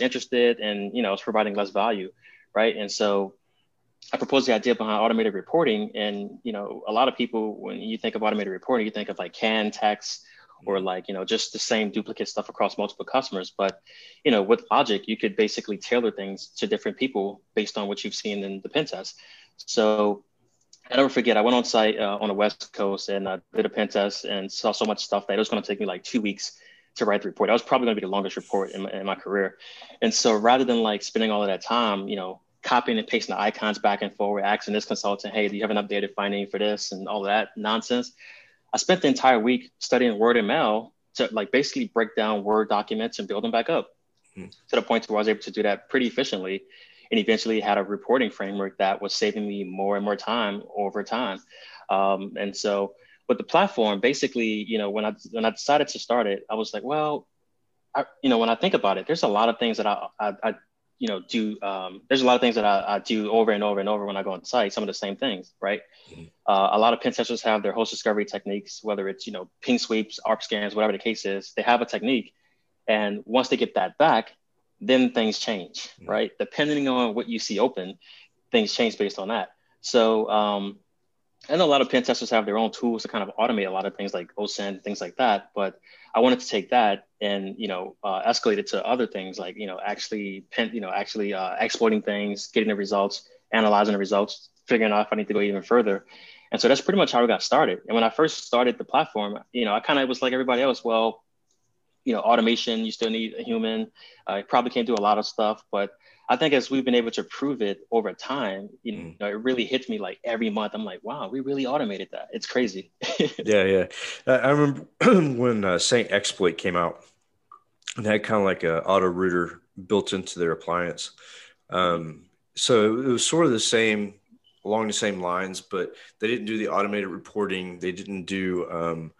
interested, and it's providing less value, right? And so I proposed the idea behind automated reporting. And a lot of people, when you think of automated reporting, you think of like canned text or like just the same duplicate stuff across multiple customers. But with logic, you could basically tailor things to different people based on what you've seen in the pen test. So I never forget, I went on site on the West Coast and did a pen test and saw so much stuff that it was going to take me like 2 weeks to write the report. That was probably going to be the longest report in my career. And so rather than like spending all of that time, copying and pasting the icons back and forward, asking this consultant, hey, do you have an updated finding for this and all of that nonsense, I spent the entire week studying Word ML to like basically break down Word documents and build them back up to the point where I was able to do that pretty efficiently, and eventually had a reporting framework that was saving me more and more time over time. And so with the platform, basically, when I decided to start it, I was like, well, when I think about it, there's a lot of things that I do over and over and over when I go on site, some of the same things, right? A lot of pen testers have their host discovery techniques, whether it's, ping sweeps, ARP scans, whatever the case is, they have a technique. And once they get that back, then things change, right? Depending on what you see open, things change based on that. So, and a lot of pen testers have their own tools to kind of automate a lot of things like OSINT, things like that. But I wanted to take that and, escalate it to other things like, actually exploiting things, getting the results, analyzing the results, figuring out if I need to go even further. And so that's pretty much how we got started. And when I first started the platform, I kind of was like everybody else. Well, automation, you still need a human. You probably can't do a lot of stuff, but I think as we've been able to prove it over time, it really hits me like every month. I'm like, wow, we really automated that. It's crazy. Yeah. I remember when Saint Exploit came out and had kind of like an auto router built into their appliance. So it was sort of the same, along the same lines, but they didn't do the automated reporting. They didn't do,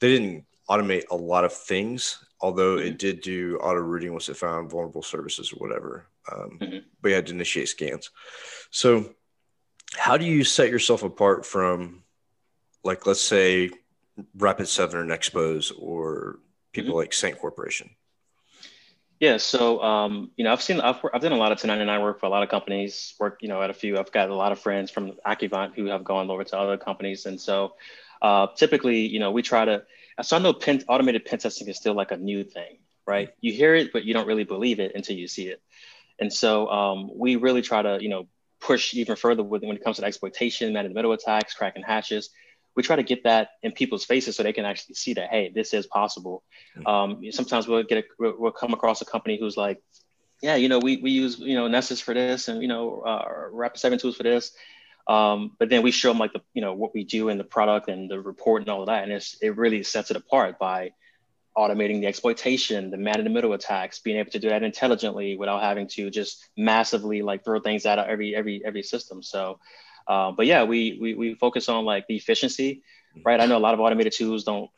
they didn't automate a lot of things, although it did do auto routing once it found vulnerable services or whatever. But you had to initiate scans. So how do you set yourself apart from, like, let's say Rapid7 or Nexpose or people like Saint Corporation? Yeah. So, I've done a lot of 1099 work for a lot of companies, at a few. I've got a lot of friends from Accuvant who have gone over to other companies. And so typically, we try to, so I know automated pen testing is still like a new thing, right? You hear it, but you don't really believe it until you see it. And so we really try to, push even further when it comes to exploitation, man in the middle attacks, cracking hashes. We try to get that in people's faces so they can actually see that, hey, this is possible. Sometimes we'll come across a company who's like, yeah, we use, Nessus for this and, Rapid7 tools for this. But then we show them like the, what we do in the product and the report and all of that. And it really sets it apart by automating the exploitation, the man in the middle attacks, being able to do that intelligently without having to just massively like throw things out of every system. So, but yeah, we focus on like the efficiency, right? I know a lot of automated tools don't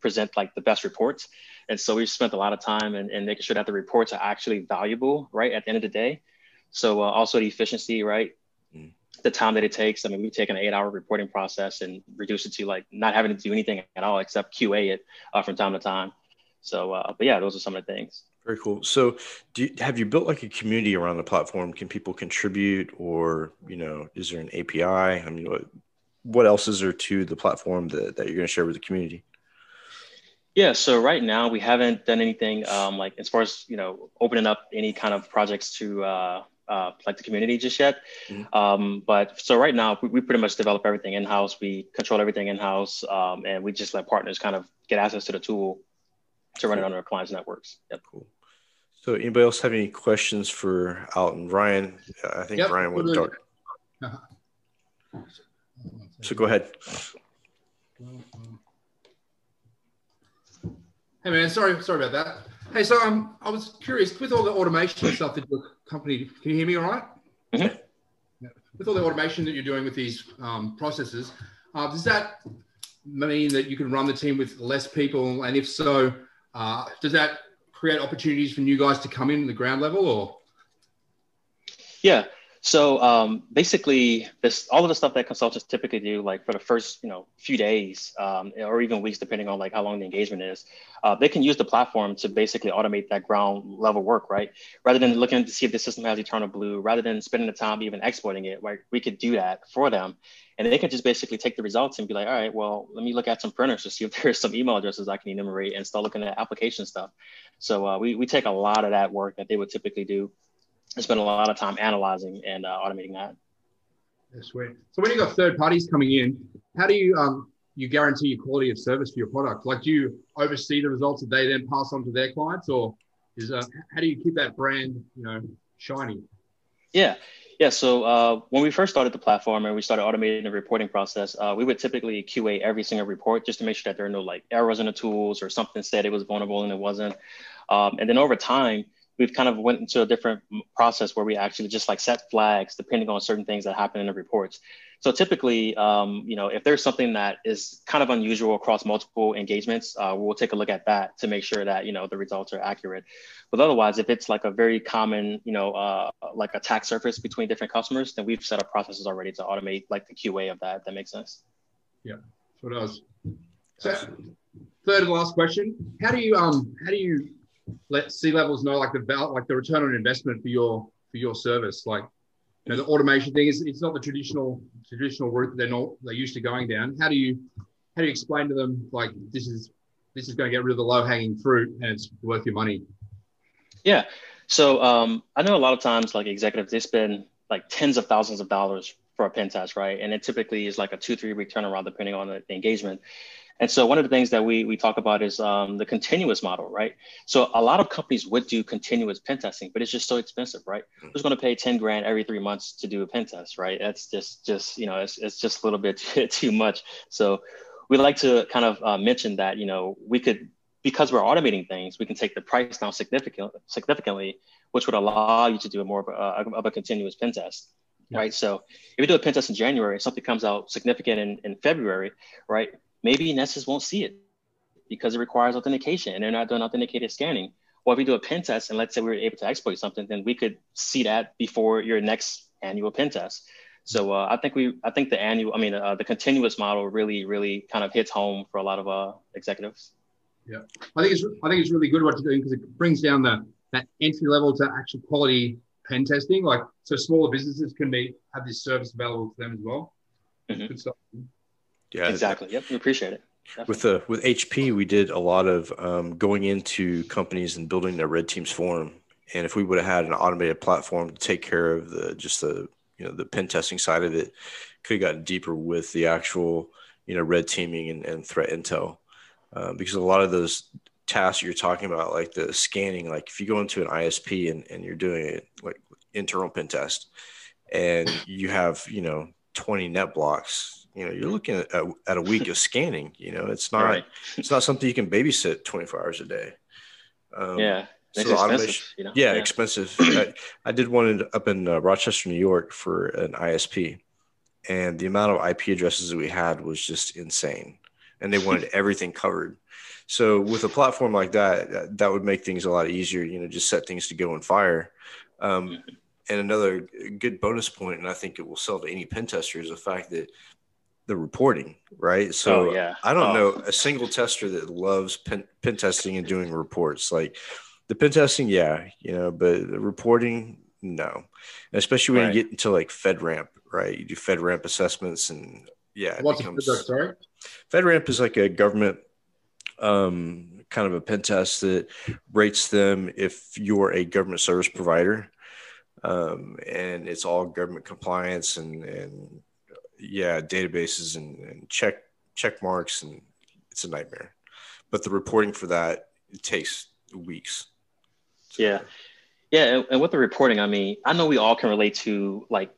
present like the best reports. And so we've spent a lot of time in making sure that the reports are actually valuable, right? At the end of the day. So also the efficiency, right? The time that it takes. I mean, we've taken an 8-hour reporting process and reduced it to like not having to do anything at all except QA it from time to time. So, but yeah, those are some of the things. Very cool. So have you built like a community around the platform? Can people contribute or, is there an API? I mean, what else is there to the platform that you're going to share with the community? Yeah. So right now we haven't done anything like as far as, opening up any kind of projects to, like the community just yet. But so right now we pretty much develop everything in-house. We control everything in-house and we just let partners kind of get access to the tool to run it on our clients' networks. Yep. Cool. So anybody else have any questions for Alton? Ryan, I think Ryan would start. So go ahead. Hey man, sorry about that. Hey, so I was curious, with all the automation stuff that your company, can you hear me all right? Yeah. With all the automation that you're doing with these processes, does that mean that you can run the team with less people? And if so, does that create opportunities for new guys to come in at the ground level or? Yeah. So basically, all of the stuff that consultants typically do, like for the first few days or even weeks, depending on like how long the engagement is, they can use the platform to basically automate that ground level work, right? Rather than looking to see if the system has Eternal Blue, rather than spending the time even exporting it, right? We could do that for them. And they can just basically take the results and be like, all right, well, let me look at some printers to see if there's some email addresses I can enumerate and start looking at application stuff. So we take a lot of that work that they would typically do. I spend a lot of time analyzing and automating that. That's sweet. So when you've got third parties coming in, how do you you guarantee your quality of service for your product? Like, do you oversee the results that they then pass on to their clients, or is how do you keep that brand shiny? Yeah. So when we first started the platform and we started automating the reporting process, we would typically QA every single report just to make sure that there are no like errors in the tools or something said it was vulnerable and it wasn't. And then over time, we've kind of went into a different process where we actually just like set flags depending on certain things that happen in the reports. So typically, if there's something that is kind of unusual across multiple engagements, we'll take a look at that to make sure that, the results are accurate. But otherwise, if it's like a very common, like attack surface between different customers, then we've set up processes already to automate like the QA of that, if that makes sense. Yeah, sure does. So third and last question, how do you let C-levels know like the return on investment for your service? Like, the automation thing is, it's not the traditional route that they're used to going down. How do you explain to them like this is going to get rid of the low hanging fruit and it's worth your money? Yeah. So I know a lot of times like executives, they spend like tens of thousands of dollars for a pen test, right? And it typically is like a 2-3 week turnaround depending on the engagement. And so one of the things that we talk about is the continuous model, right? So a lot of companies would do continuous pen testing, but it's just so expensive, right? Who's going to pay $10,000 every 3 months to do a pen test, right? That's just it's just a little bit too much. So we like to kind of mention that, we could, because we're automating things, we can take the price down significantly, which would allow you to do more of a continuous pen test. Yeah. Right? So if you do a pen test in January, something comes out significant in February, right? Maybe Nessus won't see it because it requires authentication and they're not doing authenticated scanning. Well, if we do a pen test and let's say we were able to exploit something, then we could see that before your next annual pen test. So I think the continuous model really kind of hits home for a lot of executives. Yeah, I think it's really good what you're doing because it brings down that entry level to actual quality pen testing. Like, so smaller businesses can have this service available to them as well. Mm-hmm. Good stuff. Yeah, exactly. Yep. We appreciate it. Definitely. With HP, we did a lot of going into companies and building their red teams for them. And if we would have had an automated platform to take care of the pen testing side of it, could have gotten deeper with the actual, red teaming and threat intel. Because a lot of those tasks you're talking about, like the scanning, like if you go into an ISP and you're doing it like internal pen test and you have, 20 net blocks, you're looking at a week of scanning, it's not, right. It's not something you can babysit 24 hours a day. It's so expensive, Yeah. Expensive. I did one up in Rochester, New York for an ISP, and the amount of IP addresses that we had was just insane. And they wanted everything covered. So with a platform like that, that would make things a lot easier, just set things to go and fire. And another good bonus point, and I think it will sell to any pen tester, is the fact that the reporting, right? So I don't know a single tester that loves pen testing and doing reports. Like the pen testing, but the reporting, no. And especially when you get into like FedRAMP, right? You do FedRAMP assessments and What's FedRAMP? FedRAMP is like a government kind of a pen test that rates them if you're a government service provider, and it's all government compliance and databases and check marks, and it's a nightmare. But the reporting for that, it takes weeks. And with the reporting, I know we all can relate to like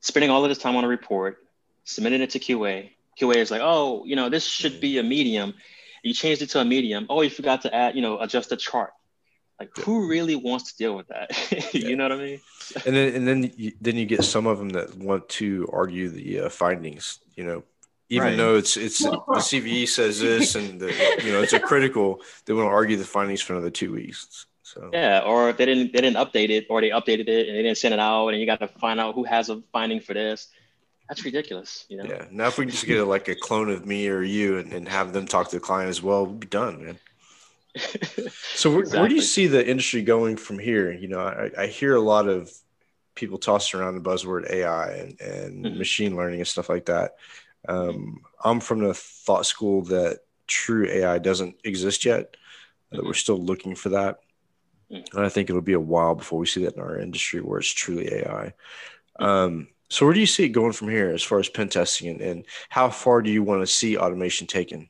spending all of this time on a report, submitting it to QA. QA is like, this should be a medium. You changed it to a medium. Oh, you forgot to add, adjust the chart. Like, who really wants to deal with that? You know what I mean? and then you get some of them that want to argue the findings. Though it's the CVE says this, and it's a critical, they want to argue the findings for another 2 weeks. So yeah, or if they didn't update it, or they updated it and they didn't send it out, and you got to find out who has a finding for this. That's ridiculous, you know. Yeah. Now if we just get like a clone of me or you and have them talk to the client as well, we'll be done, man. So where do you see the industry going from here? You know, I hear a lot of people toss around the buzzword AI and mm-hmm. machine learning and stuff like that. I'm from the thought school that true AI doesn't exist yet, mm-hmm. that we're still looking for that. Mm-hmm. And I think it'll be a while before we see that in our industry where it's truly AI. Mm-hmm. So where do you see it going from here as far as pen testing, and how far do you want to see automation taken?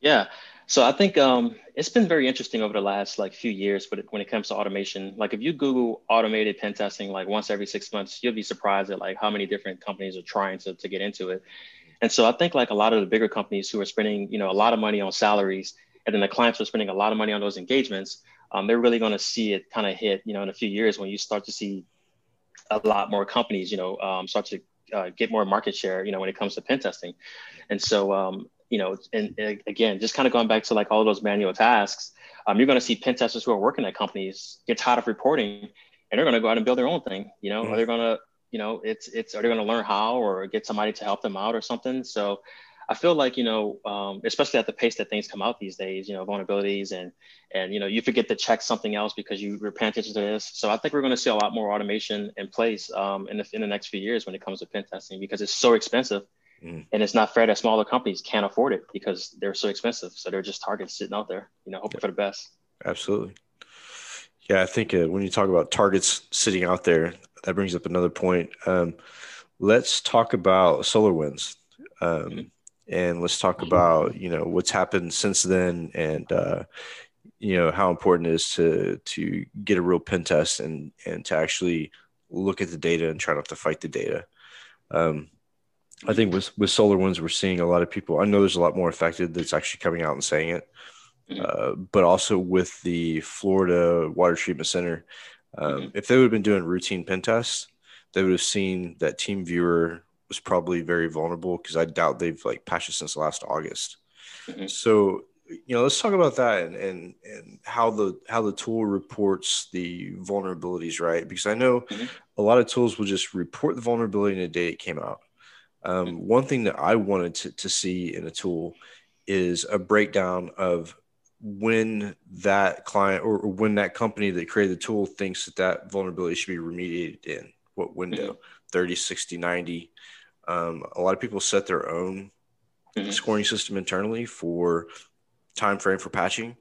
Yeah. So I think it's been very interesting over the last like few years, but when it comes to automation, like if you Google automated pen testing, like once every 6 months, you'll be surprised at like how many different companies are trying to get into it. And so I think like a lot of the bigger companies who are spending, you know, a lot of money on salaries, and then the clients are spending a lot of money on those engagements, they're really going to see it kind of hit, you know, in a few years when you start to see a lot more companies, you know, start to get more market share, you know, when it comes to pen testing. And so, you know, and again, just kind of going back to like all those manual tasks, you're going to see pen testers who are working at companies get tired of reporting, and they're going to go out and build their own thing. You know, mm-hmm. or they're going to, you know, are they going to learn how, or get somebody to help them out or something? So I feel like, you know, especially at the pace that things come out these days, you know, vulnerabilities and, you know, you forget to check something else because you were paying attention to this. So I think we're going to see a lot more automation in place in the next few years when it comes to pen testing, because it's so expensive. And it's not fair that smaller companies can't afford it because they're so expensive. So they're just targets sitting out there, you know, hoping for the best. Absolutely. Yeah, I think when you talk about targets sitting out there, that brings up another point. Let's talk about SolarWinds, mm-hmm. and let's talk mm-hmm. about, you know, what's happened since then, and you know, how important it is to get a real pen test and to actually look at the data and try not to fight the data. I think with SolarWinds, we're seeing a lot of people. I know there's a lot more affected that's actually coming out and saying it, mm-hmm. But also with the Florida Water Treatment Center, mm-hmm. if they would have been doing routine pen tests, they would have seen that TeamViewer was probably very vulnerable, because I doubt they've like patched it since last August. Mm-hmm. So, you know, let's talk about that and how the tool reports the vulnerabilities, right? Because I know mm-hmm. a lot of tools will just report the vulnerability in the day it came out. One thing that I wanted to see in a tool is a breakdown of when that client or when that company that created the tool thinks that vulnerability should be remediated in what window, 30, 60, 90. A lot of people set their own scoring system internally for time frame for patching.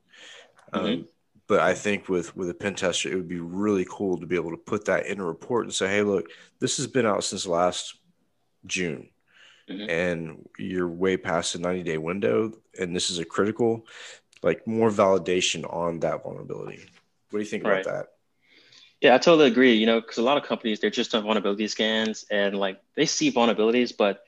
But I think with a pen tester, it would be really cool to be able to put that in a report and say, hey, look, this has been out since last June, mm-hmm. and you're way past the 90-day window, and this is a critical, like more validation on that vulnerability. What do you think about that? Yeah, I totally agree, you know, because a lot of companies, they're just on vulnerability scans, and like they see vulnerabilities, but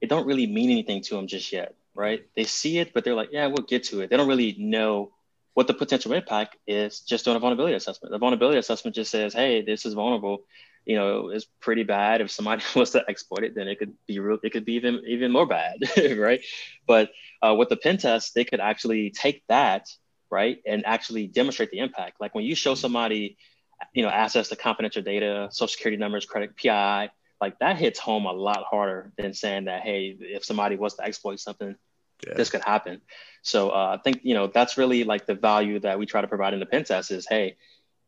it don't really mean anything to them just yet, right? They see it, but they're like, yeah, we'll get to it. They don't really know what the potential impact is just doing a vulnerability assessment. The vulnerability assessment just says, hey, this is vulnerable. You know, it's pretty bad. If somebody was to exploit it, then it could be even more bad, right? But with the pen test, they could actually take that, right, and actually demonstrate the impact. Like when you show somebody, you know, access to confidential data, social security numbers, credit, PII, like that hits home a lot harder than saying that, hey, if somebody was to exploit something, this could happen. So I think, you know, that's really like the value that we try to provide in the pen test is, hey,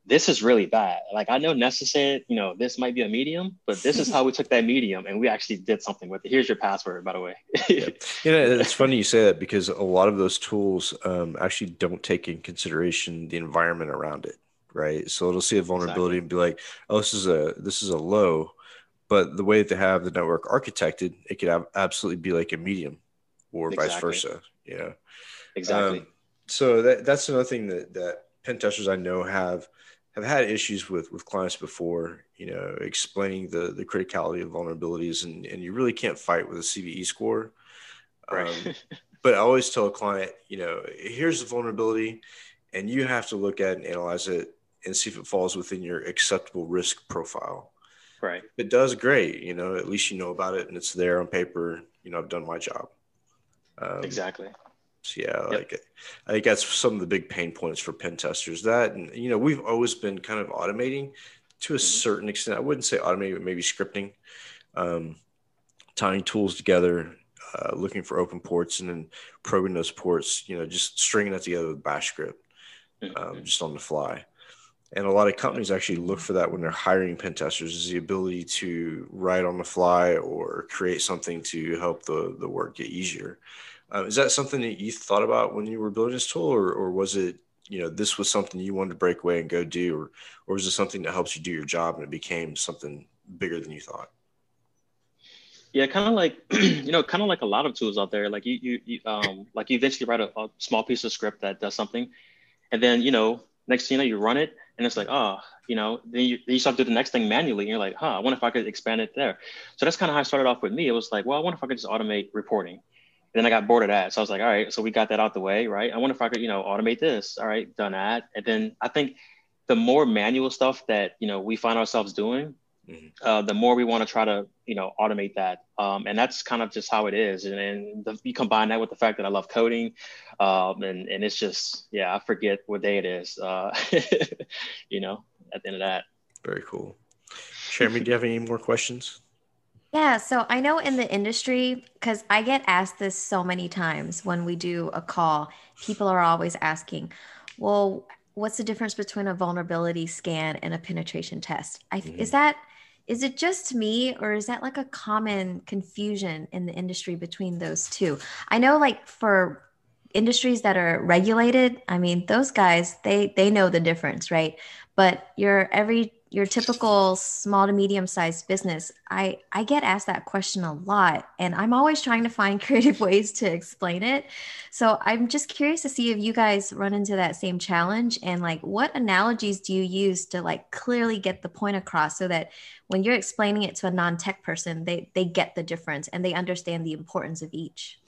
this is really bad. Like I know Nessus said, you know, this might be a medium, but this is how we took that medium and we actually did something with it. Here's your password, by the way. You know, it's funny you say that, because a lot of those tools actually don't take in consideration the environment around it, right? So it'll see a vulnerability and be like, oh, this is a low, but the way that they have the network architected, it could absolutely be like a medium, or vice versa. Yeah, exactly. So that's another thing that pen testers I know have had issues with clients before, you know, explaining the criticality of vulnerabilities, and you really can't fight with a CVE score. But I always tell a client, you know, here's the vulnerability and you have to look at and analyze it and see if it falls within your acceptable risk profile. Right. If it does, great. You know, at least you know about it and it's there on paper. You know, I've done my job. Exactly. Yeah, like I think that's some of the big pain points for pen testers. That, and you know, we've always been kind of automating to a certain extent. I wouldn't say automating, but maybe scripting, tying tools together, looking for open ports, and then probing those ports. You know, just stringing that together with Bash script, just on the fly. And a lot of companies actually look for that when they're hiring pen testers, is the ability to write on the fly or create something to help the work get easier. Is that something that you thought about when you were building this tool, or was it, you know, this was something you wanted to break away and go do, or was it something that helps you do your job and it became something bigger than you thought? Yeah, kind of like, you know, kind of like a lot of tools out there. Like you eventually write a small piece of script that does something, and then, you know, next thing you know, you run it, and it's like, oh, you know, then you start to do the next thing manually, and you're like, huh, I wonder if I could expand it there. So that's kind of how I started off with me. It was like, well, I wonder if I could just automate reporting. Then I got bored of that. So I was like, all right, so we got that out the way, right? I wonder if I could, you know, automate this. All right, done that. And then I think the more manual stuff that, you know, we find ourselves doing, the more we want to try to, you know, automate that. And that's kind of just how it is. And you combine that with the fact that I love coding. And it's just, yeah, I forget what day it is, you know, at the end of that. Very cool. Jeremy, do you have any more questions? Yeah, so I know in the industry, because I get asked this so many times when we do a call, people are always asking, well, what's the difference between a vulnerability scan and a penetration test? Is it just me, or is that like a common confusion in the industry between those two? I know, like, for industries that are regulated, I mean, those guys, they know the difference, right? But your typical small to medium-sized business, I get asked that question a lot, and I'm always trying to find creative ways to explain it. So I'm just curious to see if you guys run into that same challenge, and like, what analogies do you use to like clearly get the point across so that when you're explaining it to a non-tech person, they get the difference and they understand the importance of each?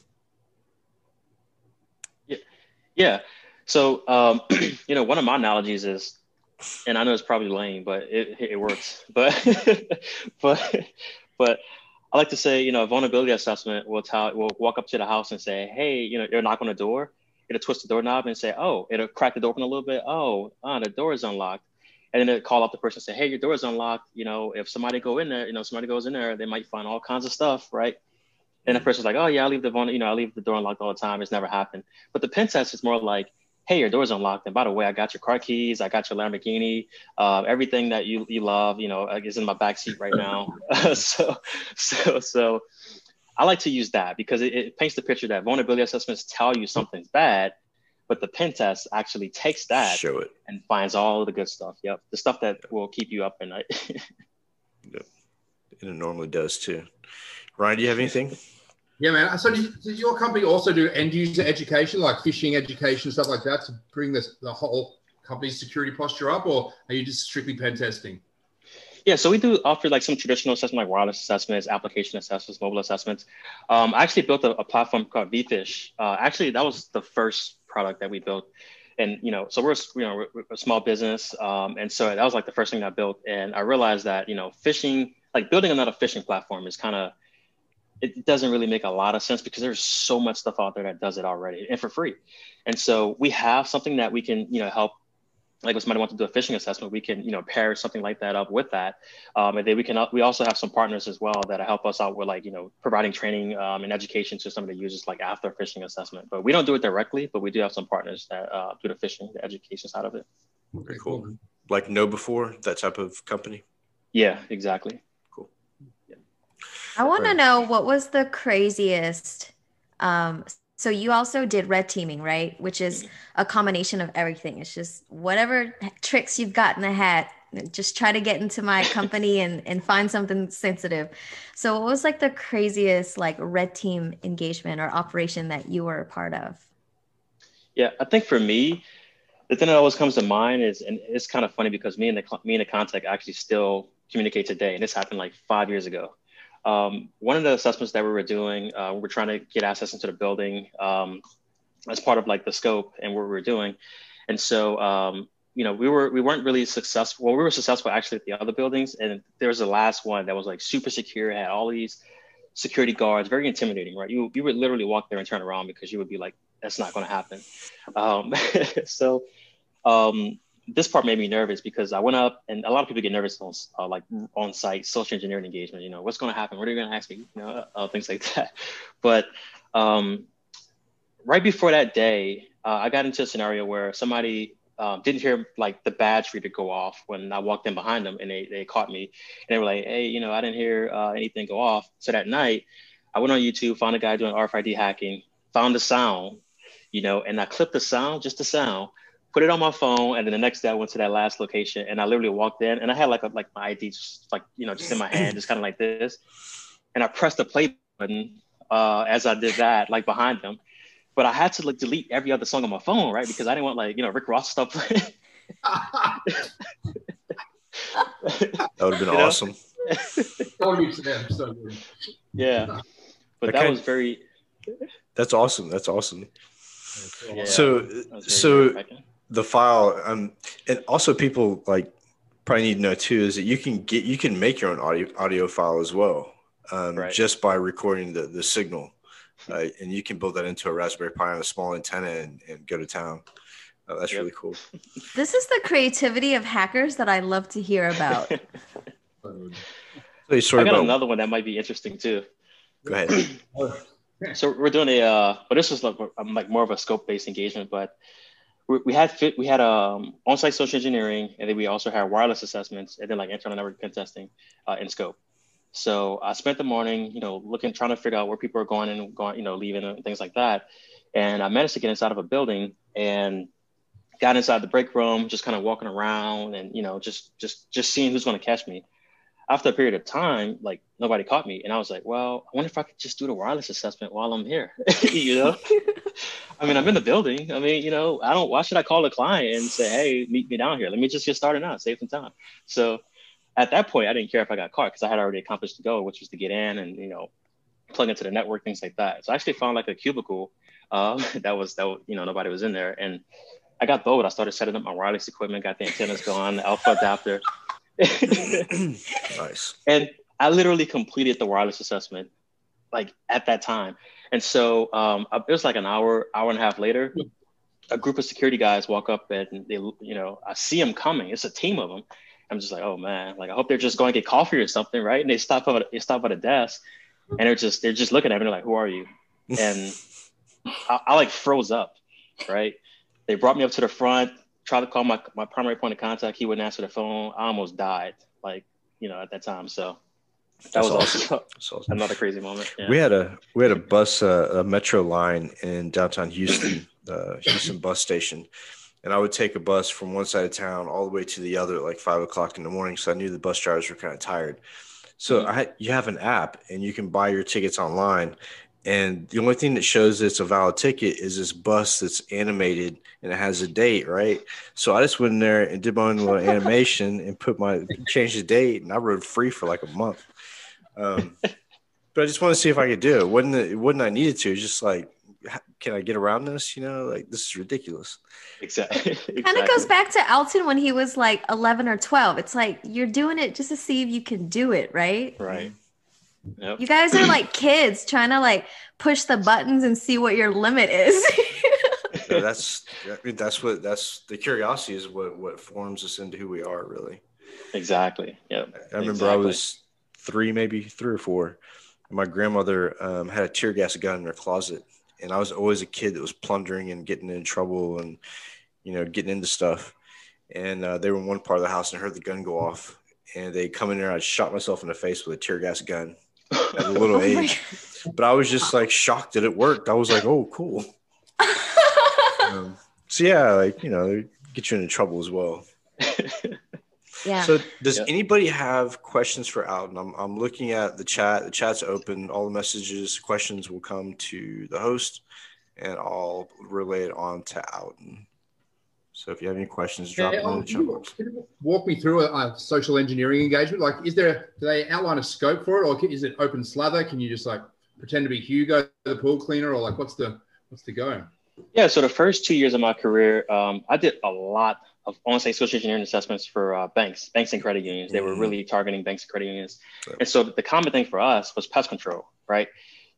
Yeah. So, you know, one of my analogies is, and I know it's probably lame, but it works. But I like to say, you know, a vulnerability assessment will walk up to the house and say, hey, you know, you'll knock on the door. It'll twist the doorknob and say, oh, it'll crack the door open a little bit. Oh, the door is unlocked. And then it'll call up the person and say, hey, your door is unlocked. You know, if somebody goes in there, they might find all kinds of stuff, right? And the person's like, oh yeah, I leave the door unlocked all the time. It's never happened. But the pen test is more like, hey, your door's unlocked, and by the way, I got your car keys, I got your Lamborghini, everything that you love, you know, is in my backseat right now. So I like to use that because it paints the picture that vulnerability assessments tell you something's bad, but the pen test actually takes that and finds all of the good stuff. Yep, the stuff that will keep you up at night. Yep. And it normally does too. Ryan, do you have anything? Yeah, man. So does your company also do end user education, like phishing education, stuff like that, to bring the whole company's security posture up, or are you just strictly pen testing? Yeah, so we do offer like some traditional assessment, like wireless assessments, application assessments, mobile assessments. I actually built a platform called vFish. Actually, that was the first product that we built. And, you know, so we're a small business. And so that was like the first thing I built. And I realized that, you know, phishing, like building another phishing platform is kind of, it doesn't really make a lot of sense because there's so much stuff out there that does it already and for free. And so we have something that we can, you know, help, like if somebody wants to do a phishing assessment, we can, you know, pair something like that up with that. And then we also have some partners as well that help us out with, like, you know, providing training and education to some of the users, like after a phishing assessment, but we don't do it directly, but we do have some partners that do the phishing, the education side of it. Very cool. Like KnowBe4, that type of company. Yeah, exactly. I want to know, what was the craziest? So you also did red teaming, right? Which is a combination of everything. It's just whatever tricks you've got in the hat, just try to get into my company and find something sensitive. So what was like the craziest, like, red team engagement or operation that you were a part of? Yeah, I think for me, the thing that always comes to mind is, and it's kind of funny because me and the contact actually still communicate today. And this happened like 5 years ago. One of the assessments that we were doing, we were trying to get access into the building as part of like the scope and what we were doing. And so, you know, we weren't really successful. Well, we were successful actually at the other buildings. And there was the last one that was like super secure, had all these security guards, very intimidating, right? You would literally walk there and turn around because you would be like That's not going to happen. This part made me nervous because I went up, and a lot of people get nervous on like on-site social engineering engagement. You know, what's going to happen? What are you going to ask me? You know, things like that. But right before that day, I got into a scenario where somebody didn't hear like the badge reader go off when I walked in behind them, and they caught me, and they were like, "Hey, you know, I didn't hear anything go off." So that night, I went on YouTube, found a guy doing RFID hacking, found the sound, you know, and I clipped the sound, just the sound, put it on my phone, and then the next day I went to that last location, and I literally walked in, and I had like my ID just like, you know, just in my hand, just kind of like this, and I pressed the play button as I did that, like behind them, but I had to like delete every other song on my phone, right, because I didn't want like, you know, Rick Ross stuff. That would have been awesome. Yeah, but that was very. That's awesome. That's awesome. Yeah, so the file, and also people like probably need to know too is that you can make your own audio file as well, right, just by recording the signal, and you can build that into a Raspberry Pi on a small antenna and go to town. Oh, that's really cool. This is the creativity of hackers that I love to hear about. I got another one that might be interesting too. Go ahead. So we're doing a, but this was like more of a scope-based engagement. But we had on-site social engineering, and then we also had wireless assessments, and then like internal network pen testing in scope. So I spent the morning, you know, trying to figure out where people are going, you know, leaving and things like that. And I managed to get inside of a building and got inside the break room, just kind of walking around and, you know, just seeing who's going to catch me. After a period of time, like nobody caught me. And I was like, well, I wonder if I could just do the wireless assessment while I'm here, you know? I mean, I'm in the building. I mean, you know, why should I call a client and say, hey, meet me down here. Let me just get started now, save some time. So at that point, I didn't care if I got caught because I had already accomplished the goal, which was to get in and, you know, plug into the network, things like that. So I actually found like a cubicle that was, you know, nobody was in there. And I got bold. I started setting up my wireless equipment, got the antennas going, the alpha adapter. Nice. And I literally completed the wireless assessment like at that time. And so it was like an hour and a half later, a group of security guys walk up and they, you know, I see them coming. It's a team of them. I'm just like, oh man, like I hope they're just going to get coffee or something, right? And they stop at a desk and they're just looking at me. They're like, who are you? And I like froze up, right? They brought me up to the front. Tried to call my primary point of contact. He wouldn't answer the phone. I almost died, like, you know, at that time. So that was awesome. Also another crazy moment. Yeah. We had a bus, a metro line in downtown Houston, Houston bus station. And I would take a bus from one side of town all the way to the other at like 5 o'clock in the morning. So I knew the bus drivers were kind of tired. So you have an app and you can buy your tickets online. And the only thing that shows it's a valid ticket is this bus that's animated and it has a date, right? So I just went in there and did my own little animation and changed the date, and I rode free for like a month. But I just wanted to see if I could do it. It wasn't I needed to. It's just like, can I get around this? You know, like this is ridiculous. Exactly. It kind of goes back to Alton when he was like 11 or 12. It's like you're doing it just to see if you can do it, right? Right. Yep. You guys are like kids trying to like push the buttons and see what your limit is. So that's the curiosity is what forms us into who we are, really. Exactly. Yeah. I remember I was maybe three or four. And my grandmother had a tear gas gun in her closet, and I was always a kid that was plundering and getting in trouble and, you know, getting into stuff. And they were in one part of the house and I heard the gun go off, and they come in there. I shot myself in the face with a tear gas gun at a little age, but I was just like shocked that it worked. I was like, oh, cool. So yeah, like, you know, they get you into trouble as well. Yeah. So does anybody have questions for Alton? I'm looking at the chat. The chat's open. All the messages, questions will come to the host, and I'll relay it on to Alton. So if you have any questions, drop them in the chat box. Walk me through a social engineering engagement. Like, do they outline a scope for it, or is it open slather? Can you just like pretend to be Hugo, the pool cleaner, or like what's the go? Yeah. So the first 2 years of my career, I did a lot of on-site social engineering assessments for banks and credit unions. They were really targeting banks and credit unions. So. And so the common thing for us was pest control, right?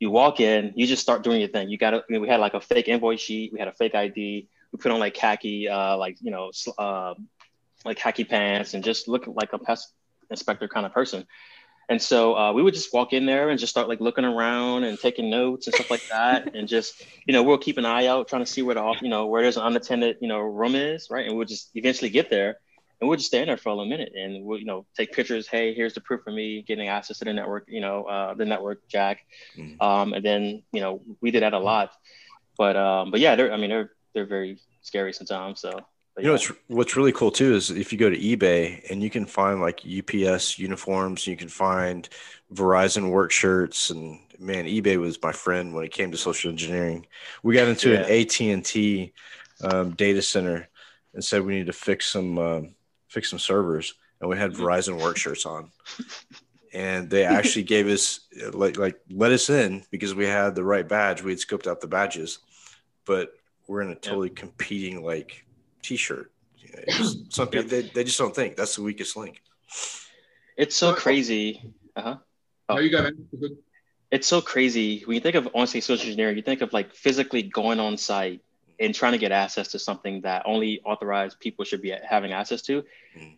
You walk in, you just start doing your thing. You got to, I mean, we had like a fake invoice sheet. We had a fake ID. We put on like khaki, like khaki pants and just look like a pest inspector kind of person. And so we would just walk in there and just start like looking around and taking notes and stuff like that. And just, you know, we'll keep an eye out trying to see where the, you know, where there's an unattended, you know, room is, right? And we'll just eventually get there and we'll just stand there for a little minute and we'll, you know, take pictures. Hey, here's the proof of me getting access to the network, you know, the network jack. And then, you know, we did that a lot, but yeah, I mean, they're very scary sometimes. So. But you know, what's really cool too is if you go to eBay and you can find like UPS uniforms, you can find Verizon work shirts, and man, eBay was my friend when it came to social engineering. We got into an AT&T data center and said we need to fix some servers, and we had Verizon work shirts on, and they actually gave us like let us in because we had the right badge. We had scoped out the badges, but we're in a totally competing like T-shirt. Something they just don't think that's the weakest link. It's so crazy. Oh. No, you got it. It's so crazy when you think of honestly social engineering. You think of like physically going on site and trying to get access to something that only authorized people should be having access to.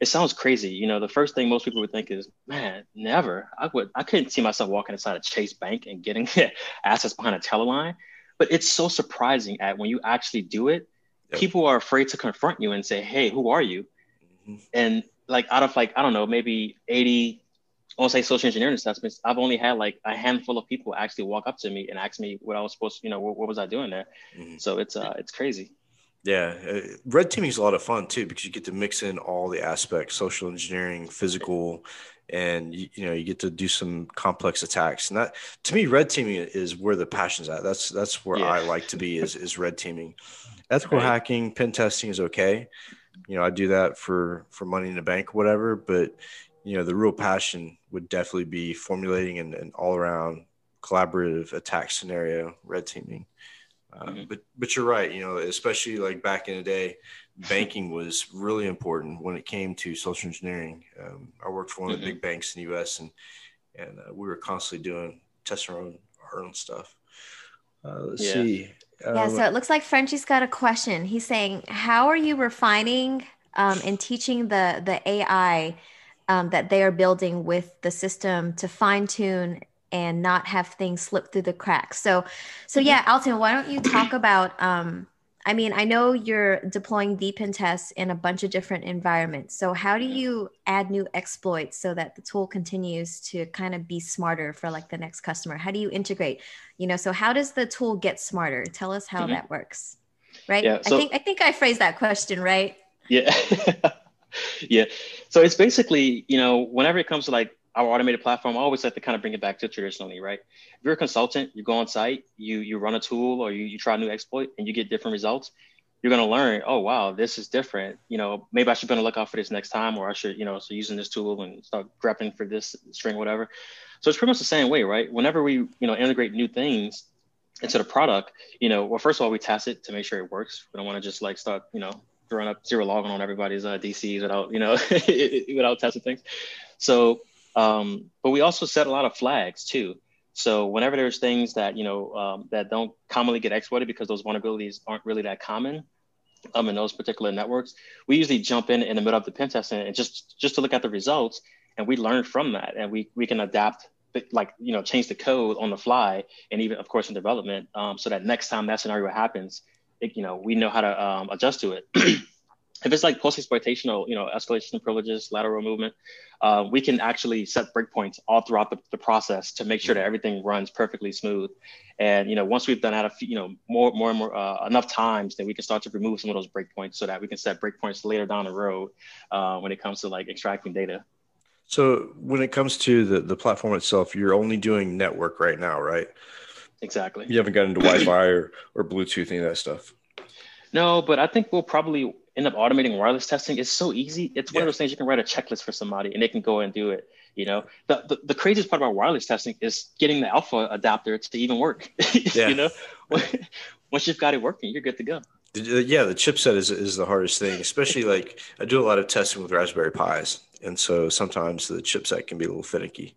It sounds crazy. You know, the first thing most people would think is, man, never. I couldn't see myself walking inside a Chase Bank and getting access behind a teleline. But it's so surprising at when you actually do it. People are afraid to confront you and say, hey, who are you? And like out of like, I don't know, maybe 80 on-site social engineering assessments, I've only had like a handful of people actually walk up to me and ask me what I was supposed to, you know, what was I doing there? So it's crazy. Yeah. Red teaming is a lot of fun too, because you get to mix in all the aspects, social engineering, physical, and you know, you get to do some complex attacks. And that, to me, red teaming is where the passion's at. That's where I like to be is red teaming. Ethical hacking, pen testing is okay. You know, I do that for money in the bank, whatever. But, you know, the real passion would definitely be formulating an all-around collaborative attack scenario, red teaming. But you're right, you know, especially like back in the day, banking was really important when it came to social engineering. I worked for one of the big banks in the U.S., and we were constantly testing our own stuff. Let's see. So it looks like Frenchie's got a question. He's saying, how are you refining and teaching the AI that they are building with the system to fine tune and not have things slip through the cracks? So yeah, Alton, why don't you talk about, I mean, I know you're deploying vPen tests in a bunch of different environments. So how do you add new exploits so that the tool continues to kind of be smarter for like the next customer? How do you integrate, you know, so how does the tool get smarter? Tell us how that works, right? Yeah, so, I think I phrased that question, right? Yeah. Yeah. So it's basically, you know, whenever it comes to like our automated platform, I always like to kind of bring it back to traditionally, right? If you're a consultant, you go on site, you run a tool or you try a new exploit and you get different results, you're going to learn, oh, wow, this is different. You know, maybe I should be on the lookout for this next time, or I should, you know, so using this tool and start grepping for this string, whatever. So it's pretty much the same way, right? Whenever we, you know, integrate new things into the product, you know, well, first of all, we test it to make sure it works. We don't want to just like start, you know, throwing up zero logging on everybody's DCs without, you know, without testing things. So but we also set a lot of flags too. So whenever there's things that, you know, that don't commonly get exploited because those vulnerabilities aren't really that common in those particular networks, we usually jump in the middle of the pen test and just to look at the results, and we learn from that, and we can adapt, like, you know, change the code on the fly, and even of course in development, so that next time that scenario happens, it, you know, we know how to adjust to it. If it's like post-exploitation or, you know, escalation privileges, lateral movement, we can actually set breakpoints all throughout the process to make sure that everything runs perfectly smooth. And, you know, once we've done that, you know, more and more enough times, then we can start to remove some of those breakpoints so that we can set breakpoints later down the road when it comes to like extracting data. So when it comes to the platform itself, you're only doing network right now, right? Exactly. You haven't gotten into Wi-Fi or Bluetooth, any of that stuff. No, but I think we'll probably end up automating wireless testing. It's so easy. It's one of those things you can write a checklist for somebody and they can go and do it. You know, the craziest part about wireless testing is getting the alpha adapter to even work. You know, once you've got it working, you're good to go. Yeah, the chipset is the hardest thing, especially like I do a lot of testing with Raspberry Pis. And so sometimes the chipset can be a little finicky.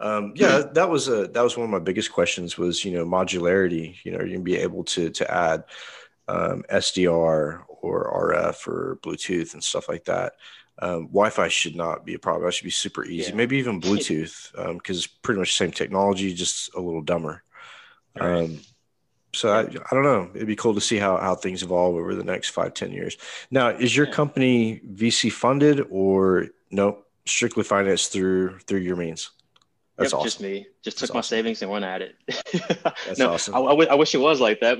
Yeah, that was one of my biggest questions was, modularity. You're going to be able to add SDR or RF or Bluetooth and stuff like that. Wi-Fi should not be a problem. That should be super easy. Yeah. Maybe even Bluetooth, because it's pretty much the same technology, just a little dumber. Right. So I don't know. It'd be cool to see how things evolve over the next 5-10 years. Now, is your company VC funded or nope? Strictly financed through your means? That's awesome. Just me. Just took my savings and went at it. That's awesome. I wish it was like that.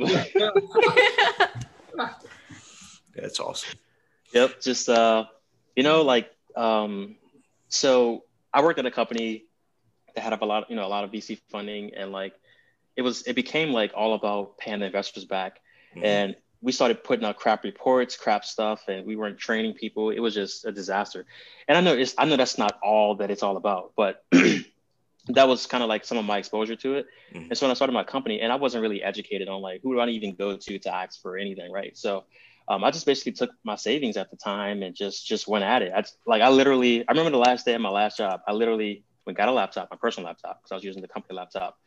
But that's awesome. Yep. Just, so I worked at a company that had a lot of VC funding, and it became all about paying the investors back. Mm-hmm. And we started putting out crap reports, crap stuff, and we weren't training people. It was just a disaster. And I know that's not all that it's all about, but that was kind of some of my exposure to it. Mm-hmm. And so when I started my company, and I wasn't really educated on who do I even go to ask for anything, right? So I just basically took my savings at the time and just went at it. I remember the last day of my last job, I literally got a laptop, my personal laptop, because I was using the company laptop,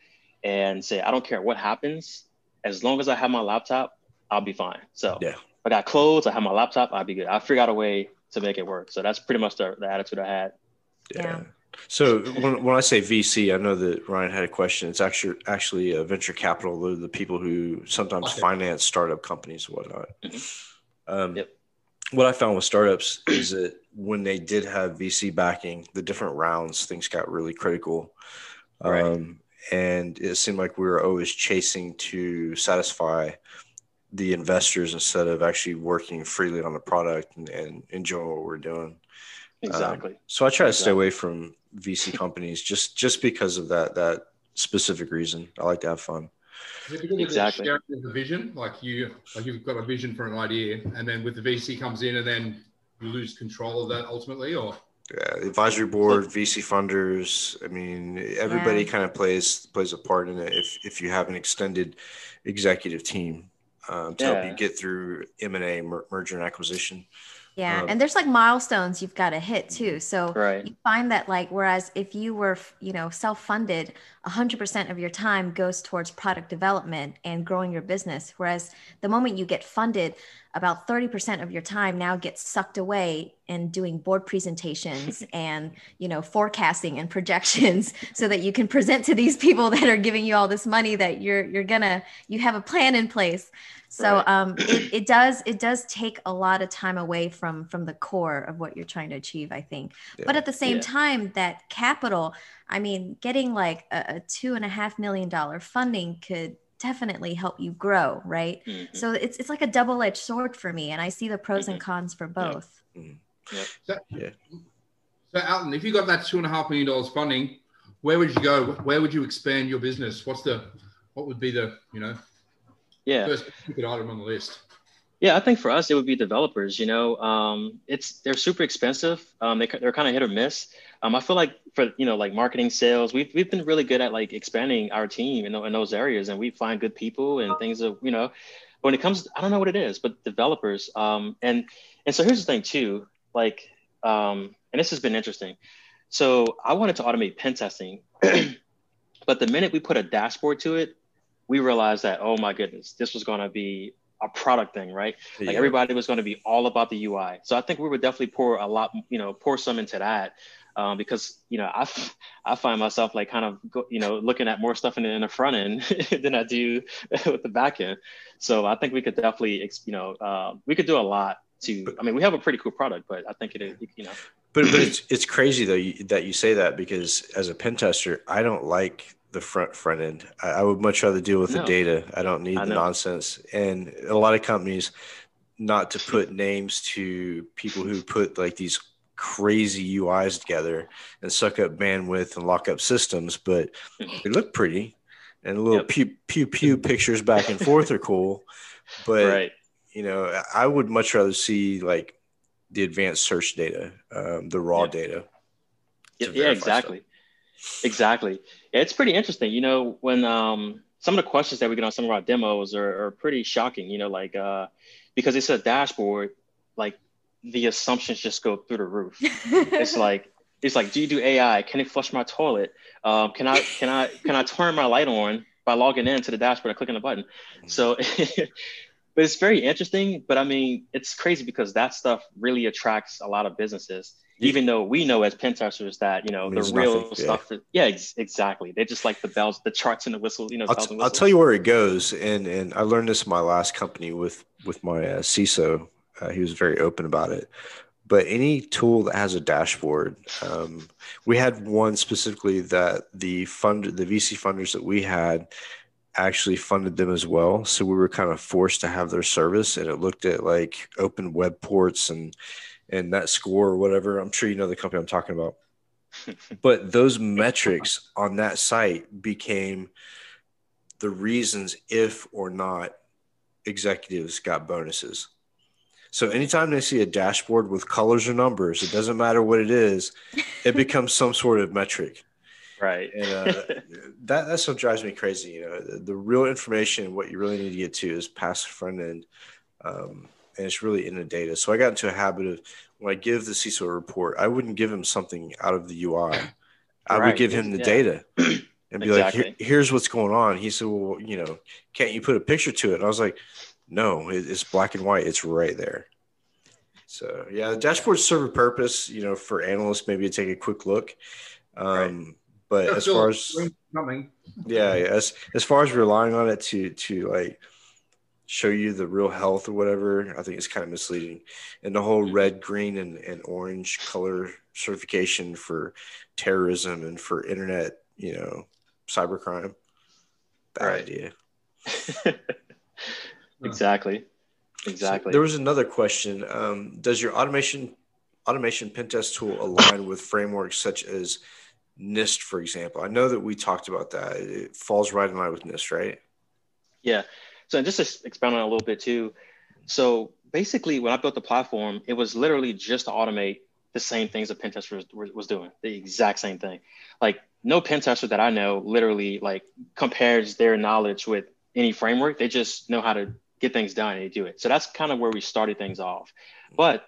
and say, I don't care what happens, as long as I have my laptop, I'll be fine. So yeah. I got clothes, I have my laptop, I'll be good. I figured out a way to make it work. So that's pretty much the attitude I had. Yeah. So when I say VC, I know that Ryan had a question. It's actually a venture capital. They're the people who sometimes finance startup companies and whatnot. Mm-hmm. What I found with startups is that when they did have VC backing, the different rounds, things got really critical. Right. And it seemed like we were always chasing to satisfy the investors instead of actually working freely on the product and enjoying what we're doing. Exactly. So I try to stay away from VC companies just because of that specific reason. I like to have fun. Is it because of the vision? You've got a vision for an idea, and then with the VC comes in, and then you lose control of that ultimately, or? Yeah, advisory board, VC funders. I mean, everybody kind of plays a part in it. If you have an extended executive team to help you get through M&A, merger and acquisition. Yeah, and there's milestones you've got to hit too. So you find that whereas if you were self-funded, 100% of your time goes towards product development and growing your business. Whereas the moment you get funded, about 30% of your time now gets sucked away in doing board presentations and, forecasting and projections so that you can present to these people that are giving you all this money that you have a plan in place. So it does take a lot of time away from the core of what you're trying to achieve, I think. Yeah. But at the same time, that capital, getting a $2.5 million funding could definitely help you grow, right? Mm-hmm. So it's a double-edged sword for me, and I see the pros and cons for both. Mm-hmm. Yep. So Alton, if you got that $2.5 million funding, where would you go? Where would you expand your business? What would be the first ticket item on the list? Yeah, I think for us it would be developers. They're super expensive. They're kind of hit or miss. I feel for marketing, sales, we've been really good at expanding our team in those areas, and we find good people and things that when it comes, I don't know what it is, but developers. And so here's the thing too, and this has been interesting. So I wanted to automate pen testing, but the minute we put a dashboard to it, we realized that, oh my goodness, this was going to be a product thing, right? Yeah. Everybody was going to be all about the UI. So I think we would definitely pour some into that, because I find myself looking at more stuff in the front end than I do with the back end. So I think we could definitely we could do a lot to. We have a pretty cool product, but I think it But it's crazy though that you say that, because as a pen tester, I don't like the front end. I would much rather deal with the data. I don't need the nonsense. And a lot of companies, not to put names to people who put these crazy UIs together and suck up bandwidth and lock up systems, but they look pretty, and little pew pew pew pictures back and forth are cool. But I would much rather see the advanced search data, the raw data. Yeah, exactly. Stuff. Exactly. It's pretty interesting. When some of the questions that we get on some of our demos are pretty shocking, because it's a dashboard, the assumptions just go through the roof. It's It's like, do you do AI? Can it flush my toilet? Can I turn my light on by logging into the dashboard and clicking the button? So, but it's very interesting. But I mean, it's crazy because that stuff really attracts a lot of businesses. Even though we know as pen testers that, you know, the real stuff. Yeah, exactly. They just like the bells, the charts and the whistles, you know. I'll tell you where it goes. And I learned this in my last company with my CISO. He was very open about it. But any tool that has a dashboard, we had one specifically that the VC funders that we had actually funded them as well. So we were kind of forced to have their service, and it looked at like open web ports and that score or whatever. I'm sure you know the company I'm talking about. But those metrics on that site became the reasons if or not executives got bonuses. So anytime they see a dashboard with colors or numbers, it doesn't matter what it is, it becomes some sort of metric. Right. And that's what drives me crazy. You know, the real information, what you really need to get to is past the front end. And it's really in the data. So I got into a habit of, when I give the CISO a report, I wouldn't give him something out of the UI. I would give him the data and be like, here's what's going on. He said, well, you know, can't you put a picture to it? And I was like, no, it's black and white. It's right there. So yeah, the dashboards serve a purpose, you know, for analysts, maybe to take a quick look. Right. But no, as far as, as far as relying on it to like, show you the real health or whatever, I think it's kind of misleading. And the whole red, green, and orange color certification for terrorism and for internet, you know, cybercrime. Bad idea. Exactly. So there was another question. Does your automation pen test tool align with frameworks such as NIST, for example? I know that we talked about that. It falls right in line with NIST, right? Yeah. So just to expound on it a little bit too. So basically when I built the platform, it was literally just to automate the same things a pen tester was doing, the exact same thing. Like no pen tester that I know literally like compares their knowledge with any framework. They just know how to get things done and they do it. So that's kind of where we started things off. But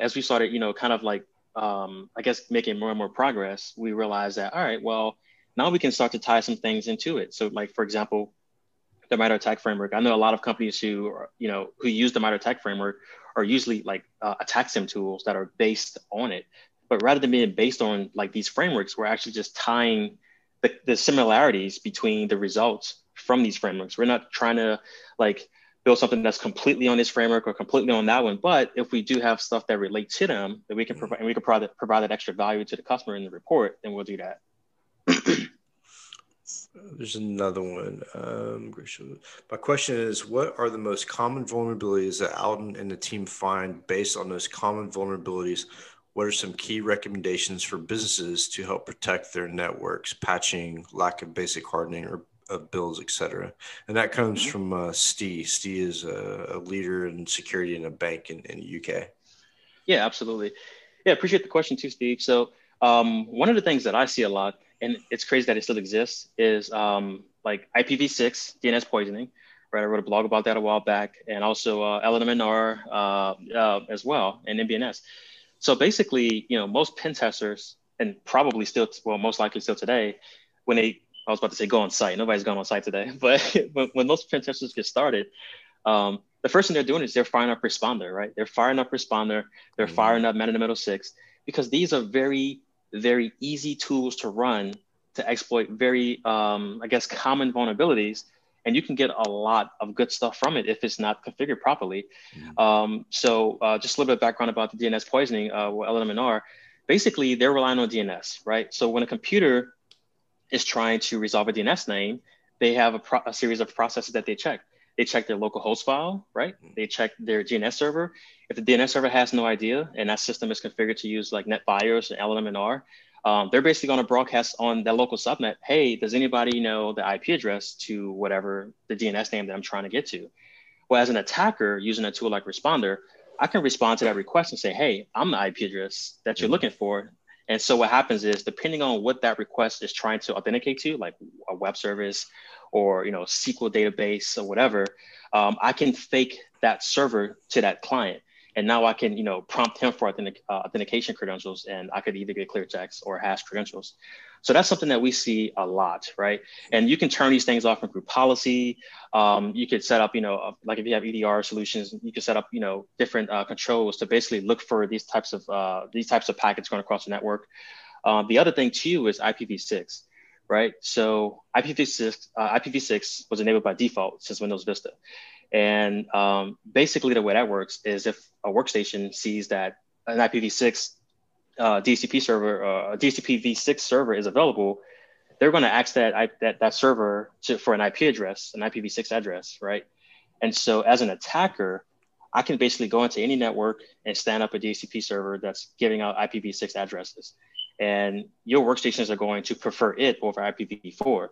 as we started, you know, kind of like, I guess making more and more progress, we realized that, all right, well, now we can start to tie some things into it. So like, for example, the MITRE ATT&CK framework. I know a lot of companies who use the MITRE ATT&CK framework are usually like attack sim tools that are based on it. But rather than being based on like these frameworks, we're actually just tying the similarities between the results from these frameworks. We're not trying to like build something that's completely on this framework or completely on that one. But if we do have stuff that relates to them that we can provide, and we can provide that extra value to the customer in the report, then we'll do that. There's another one. My question is, what are the most common vulnerabilities that Alton and the team find? Based on those common vulnerabilities, what are some key recommendations for businesses to help protect their networks, patching, lack of basic hardening or of builds, etc.? And that comes from Steve. Steve is a leader in security in a bank in the UK. Yeah, absolutely. Yeah, appreciate the question too, Steve. So one of the things that I see a lot, and it's crazy that it still exists, is like IPv6, DNS poisoning, right? I wrote a blog about that a while back, and also LMNR as well, and MBNS. So basically, you know, most pen testers, and probably still, well, most likely still today, when they, I was about to say go on site, nobody's going on site today, but when most pen testers get started, the first thing they're doing is they're firing up Responder, right? They're firing up Responder, they're firing up Man in the Middle Six, because these are very, very easy tools to run to exploit very, I guess, common vulnerabilities. And you can get a lot of good stuff from it if it's not configured properly. So just a little bit of background about the DNS poisoning, LMNR. Basically, they're relying on DNS, right? So when a computer is trying to resolve a DNS name, they have a series of processes that they check. They check their local host file, right? They check their DNS server. If the DNS server has no idea and that system is configured to use like NetBIOS and LMNR, they're basically going to broadcast on that local subnet, hey, does anybody know the IP address to whatever the DNS name that I'm trying to get to? Well, as an attacker using a tool like Responder, I can respond to that request and say, hey, I'm the IP address that you're looking for. And so what happens is, depending on what that request is trying to authenticate to, like a web service or, you know, SQL database or whatever, I can fake that server to that client. And now I can, prompt him for authentication credentials, and I could either get clear text or hash credentials. So that's something that we see a lot, right? And you can turn these things off in group policy. You could set up, like if you have EDR solutions, you can set up, different controls to basically look for these types of packets going across the network. The other thing too is IPv6, right? So IPv6 was enabled by default since Windows Vista. And basically the way that works is if a workstation sees that an IPv6 DHCP v6 server is available, they're going to ask that server for an IP address, an IPv6 address, right? And so as an attacker, I can basically go into any network and stand up a DHCP server that's giving out IPv6 addresses. And your workstations are going to prefer it over IPv4.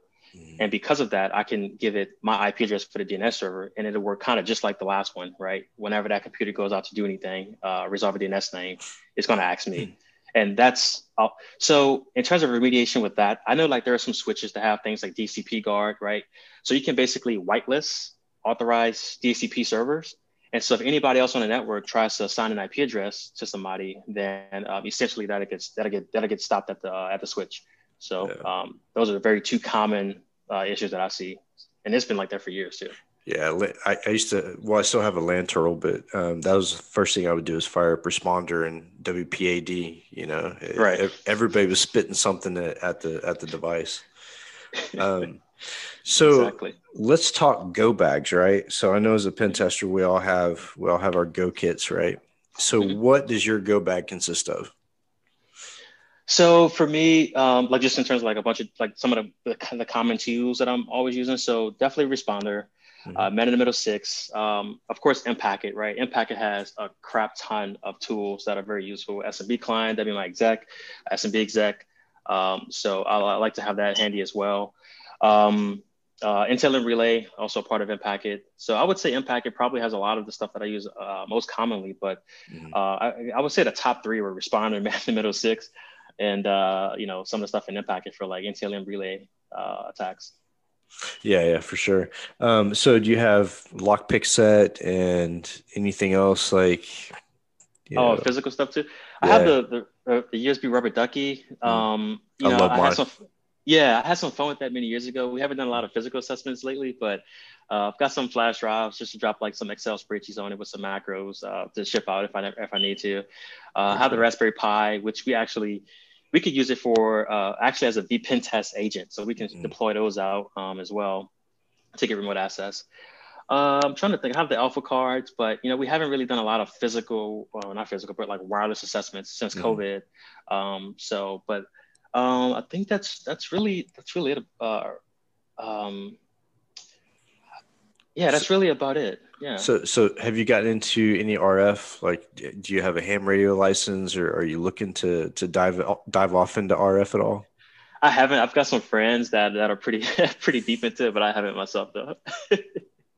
And because of that, I can give it my IP address for the DNS server, and it'll work kind of just like the last one, right? Whenever that computer goes out to do anything, resolve a DNS name, it's going to ask me. And that's all. So in terms of remediation with that, I know like there are some switches that have things like DCP guard, right? So you can basically whitelist authorized DCP servers. And so if anybody else on the network tries to assign an IP address to somebody, then essentially that'll get stopped at the switch. So yeah. Those are the very two common issues that I see. And it's been like that for years too. Yeah, I used to, well, I still have a LAN turtle, but that was the first thing I would do is fire up Responder and WPAD, Right. Everybody was spitting something at the device. So exactly. Let's talk go bags, right? So I know as a pen tester, we all have our go kits, right? So what does your go bag consist of? So for me, like just in terms of like a bunch of like some of the common tools that I'm always using. So definitely Responder, Man in the Middle Six, of course, Impacket, right? Impacket has a crap ton of tools that are very useful. SMB client, that'd be my exec, SMB exec. So I like to have that handy as well. NTLM Relay, also part of Impacket. So I would say Impacket probably has a lot of the stuff that I use most commonly, but I would say the top three were Responder, Man in the Middle Six, and some of the stuff in Impacket for like NTLM Relay attacks. Yeah, for sure. So do you have lockpick set and anything else like? Physical stuff too. Yeah. I have the USB rubber ducky. I love mine. I had some fun with that many years ago. We haven't done a lot of physical assessments lately, but I've got some flash drives just to drop like some Excel spreadsheets on it with some macros to ship out if I need to. I have the Raspberry Pi, which we could use it for actually as a vPen test agent. So we can deploy those out as well to get remote access. I'm trying to think, I have the alpha cards, but we haven't really done a lot of not physical, but like wireless assessments since COVID. I think that's really it. That's really about it. Yeah. So have you gotten into any RF? Like, do you have a ham radio license, or are you looking to dive off into RF at all? I haven't. I've got some friends that are pretty deep into it, but I haven't myself though.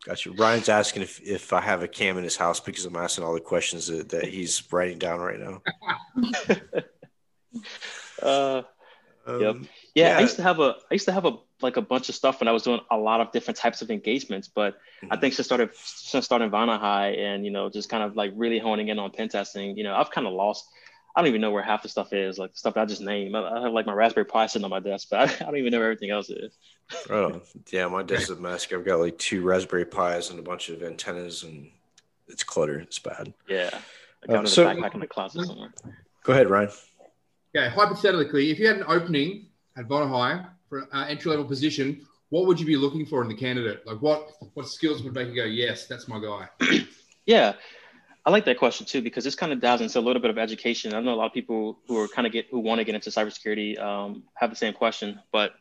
Gotcha. Ryan's asking if I have a cam in his house because I'm asking all the questions that he's writing down right now. I used to have a bunch of stuff when I was doing a lot of different types of engagements, but I think since starting Vonahi and just kind of like really honing in on pen testing, I've kind of lost. I don't even know where half the stuff is, like the stuff that I just named. I have like my Raspberry Pi sitting on my desk, but I don't even know where everything else is. Oh yeah, my desk is a mess. I've got like 2 Raspberry Pis and a bunch of antennas, and it's cluttered. It's bad. Yeah, I got in the backpack in the closet somewhere. Go ahead, Ryan. Okay, hypothetically, if you had an opening at Vonahi for an entry-level position, what would you be looking for in the candidate? Like what skills would make you go, yes, that's my guy? Yeah, I like that question too, because this kind of dives into a little bit of education. I know a lot of people who want to get into cybersecurity have the same question, but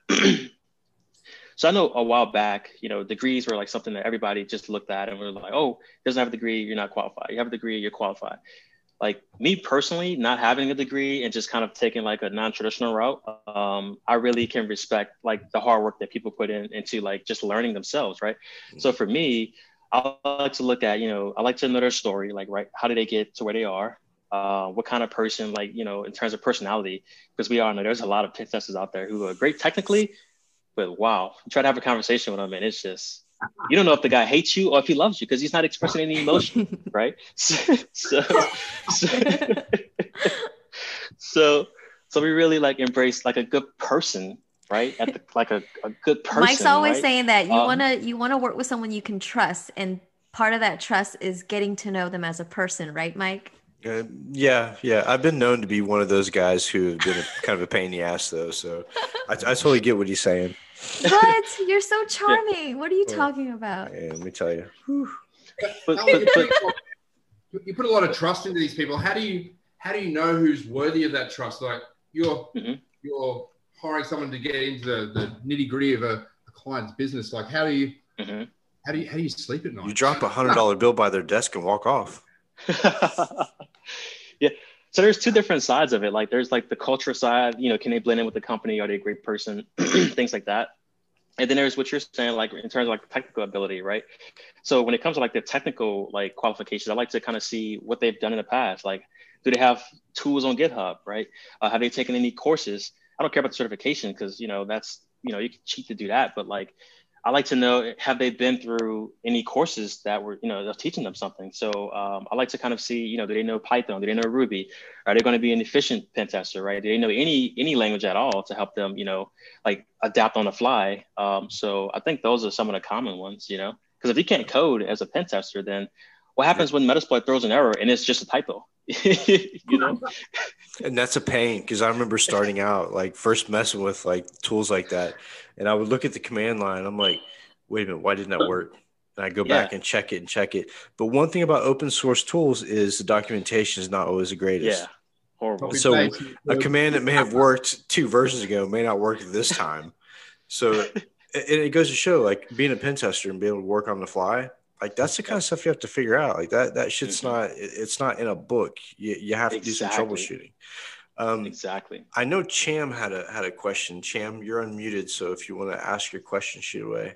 so I know a while back, degrees were like something that everybody just looked at and were like, oh, doesn't have a degree, you're not qualified. You have a degree, you're qualified. Like me personally, not having a degree and just kind of taking like a non-traditional route, I really can respect like the hard work that people put into like just learning themselves, right? So for me, I like to look at, I like to know their story, like, right, how did they get to where they are? What kind of person, like, in terms of personality, because we all know there's a lot of pen testers out there who are great technically, but wow, you try to have a conversation with them and it's just, you don't know if the guy hates you or if he loves you because he's not expressing any emotion, right? So we really like embrace like a good person, right? Like a good person. Mike's always saying that you wanna work with someone you can trust, and part of that trust is getting to know them as a person, right, Mike? Yeah. I've been known to be one of those guys who have been kind of a pain in the ass, though. So I totally get what he's saying. But you're so charming. What are you talking about? Yeah, let me tell you. But you put a lot of trust into these people. How do you know who's worthy of that trust? Like you're hiring someone to get into the nitty gritty of a client's business. Like how do you sleep at night? You drop a $100 bill by their desk and walk off. Yeah. So there's two different sides of it. Like there's like the culture side, can they blend in with the company? Are they a great person? Things like that. And then there's what you're saying, like in terms of like the technical ability, right? So when it comes to like the technical like qualifications, I like to kind of see what they've done in the past. Like, do they have tools on GitHub, right? Have they taken any courses? I don't care about the certification because, that's, you can cheat to do that. But like, I like to know, have they been through any courses that were, teaching them something? So I like to kind of see, do they know Python? Do they know Ruby? Are they going to be an efficient pen tester, right? Do they know any language at all to help them, like adapt on the fly? So I think those are some of the common ones, because if you can't code as a pen tester, then what happens when Metasploit throws an error and it's just a typo? And that's a pain because I remember starting out like first messing with like tools like that, and I would look at the command line. I'm like, wait a minute, why didn't that work? And I go back and check it. But one thing about open source tools is the documentation is not always the greatest. Yeah, horrible. So a command that may have worked 2 versions ago may not work this time. So it goes to show, like being a pen tester and being able to work on the fly. Like that's the kind of stuff you have to figure out. Like that shit's not. It's not in a book. You have to do some troubleshooting. Exactly. I know Cham had a question. Cham, you're unmuted, so if you want to ask your question, shoot away.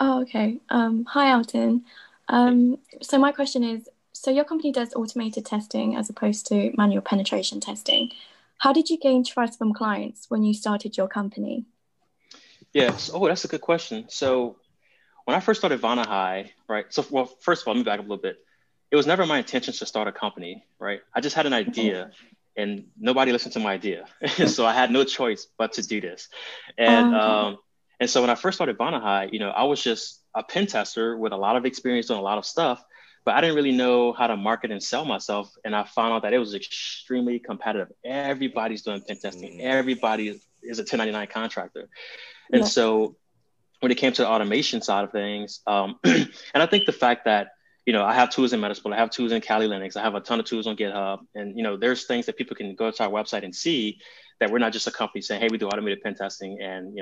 Oh, okay. Hi, Alton. So my question is: so your company does automated testing as opposed to manual penetration testing. How did you gain trust from clients when you started your company? Yes. Oh, that's a good question. So, when I first started Vonahi, right? So, well, first of all, let me back up a little bit. It was never my intention to start a company, right? I just had an idea and nobody listened to my idea. So I had no choice but to do this. And and so when I first started Vonahi, I was just a pen tester with a lot of experience on a lot of stuff, but I didn't really know how to market and sell myself. And I found out that it was extremely competitive. Everybody's doing pen testing. Everybody is a 1099 contractor. And so when it came to the automation side of things, and I think the fact that, I have tools in Metasploit, I have tools in Kali Linux, I have a ton of tools on GitHub, and, there's things that people can go to our website and see that we're not just a company saying, hey, we do automated pen testing and,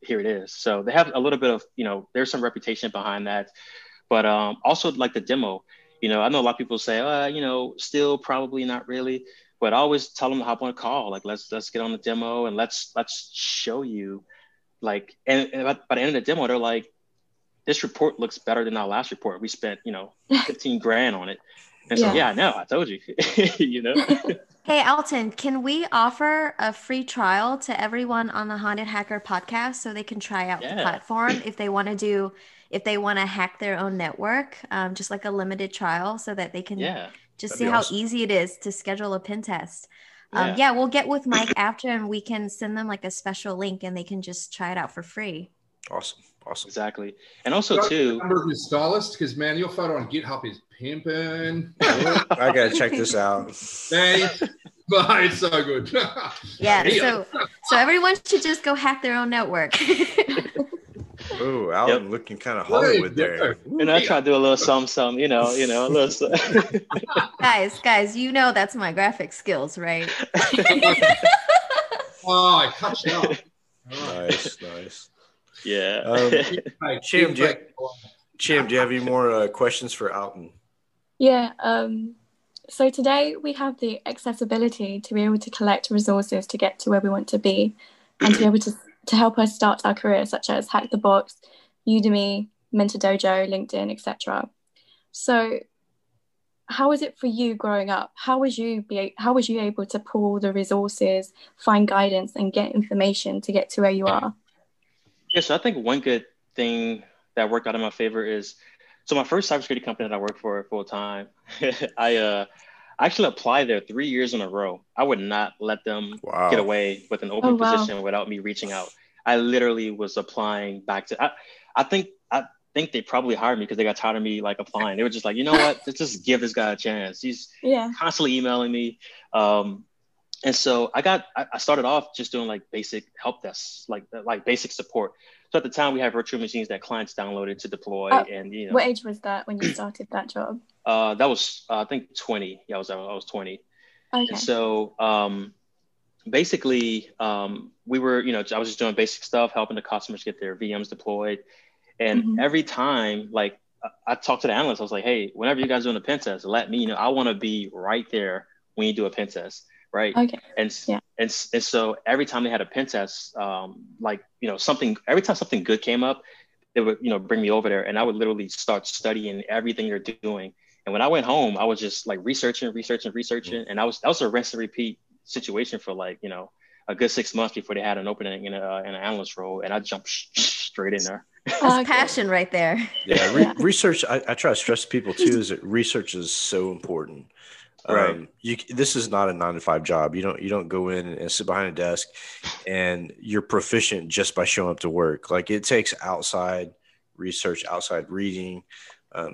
here it is. So they have a little bit of, there's some reputation behind that, but also like the demo, I know a lot of people say, still probably not really, but I always tell them to hop on a call, like let's get on the demo and let's show you. Like, and by the end of the demo, they're like, this report looks better than our last report. We spent, $15,000 on it. And so, I know, I told you, Hey, Alton, can we offer a free trial to everyone on the Haunted Hacker podcast so they can try out the platform if they want to hack their own network, just like a limited trial so that they can just see how easy it is to schedule a pen test. We'll get with Mike after and we can send them like a special link and they can just try it out for free. Awesome. Exactly. And also too. Your stylist, because man, your photo on GitHub is pimping. I got to check this out. Man, it's so good. So everyone should just go hack their own network. Oh, Alan looking kind of Hollywood there. And I try to do a little something, a little. Guys, that's my graphic skills, right? Oh, I touched it up. Nice. Yeah. Cham, do you have any more questions for Alton? Yeah. So today we have the accessibility to be able to collect resources to get to where we want to be, and to be able to help us start our career, such as Hack the Box, Udemy, Mentor Dojo, LinkedIn, etc. So how was it for you growing up? How was you able to pull the resources, find guidance, and get information to get to where you are? Yeah, so I think one good thing that worked out in my favor is, so my first cybersecurity company that I worked for full time, I actually applied there 3 years in a row. I would not let them get away with an open position without me reaching out. I literally was applying back to, I think they probably hired me because they got tired of me like applying. They were just like, you know what, let's just give this guy a chance. He's constantly emailing me. And so I started off just doing like basic help desk, like basic support. So at the time we had virtual machines that clients downloaded to deploy. And you know, what age was that when you started that job? That was, I think 20. Yeah, I was 20. Okay. And so, basically, we were, you know, I was just doing basic stuff, helping the customers get their VMs deployed. And every time, like I talked to the analysts, I was like, hey, whenever you guys are doing a pen test, let me, you know, I want to be right there when you do a pen test. Right. Okay. And so every time they had a pen test, like, you know, every time something good came up, they would, you know, bring me over there and I would literally start studying everything they're doing. And when I went home, I was just like researching. And that was a rinse and repeat situation for like, you know, a good 6 months before they had an opening in an analyst role. And I jumped straight in there. That's passion right there. Yeah. Research. I try to stress to people too, is that research is so important. Right. This is not a 9-to-5 job. You don't go in and sit behind a desk and you're proficient just by showing up to work. Like it takes outside research, outside reading,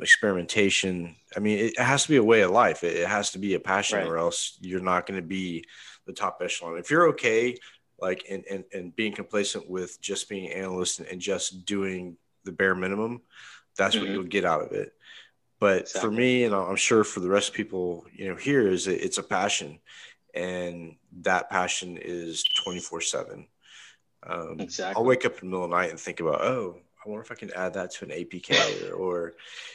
experimentation. I mean, it has to be a way of life. It has to be a passion, right, or else you're not going to be the top echelon. If you're okay, like and being complacent with just being an analyst and just doing the bare minimum, that's what you'll get out of it. But for me, and I'm sure for the rest of people, you know, here is it's a passion, and that passion is 24/7. I'll wake up in the middle of the night and think about, oh, I wonder if I can add that to an APK or,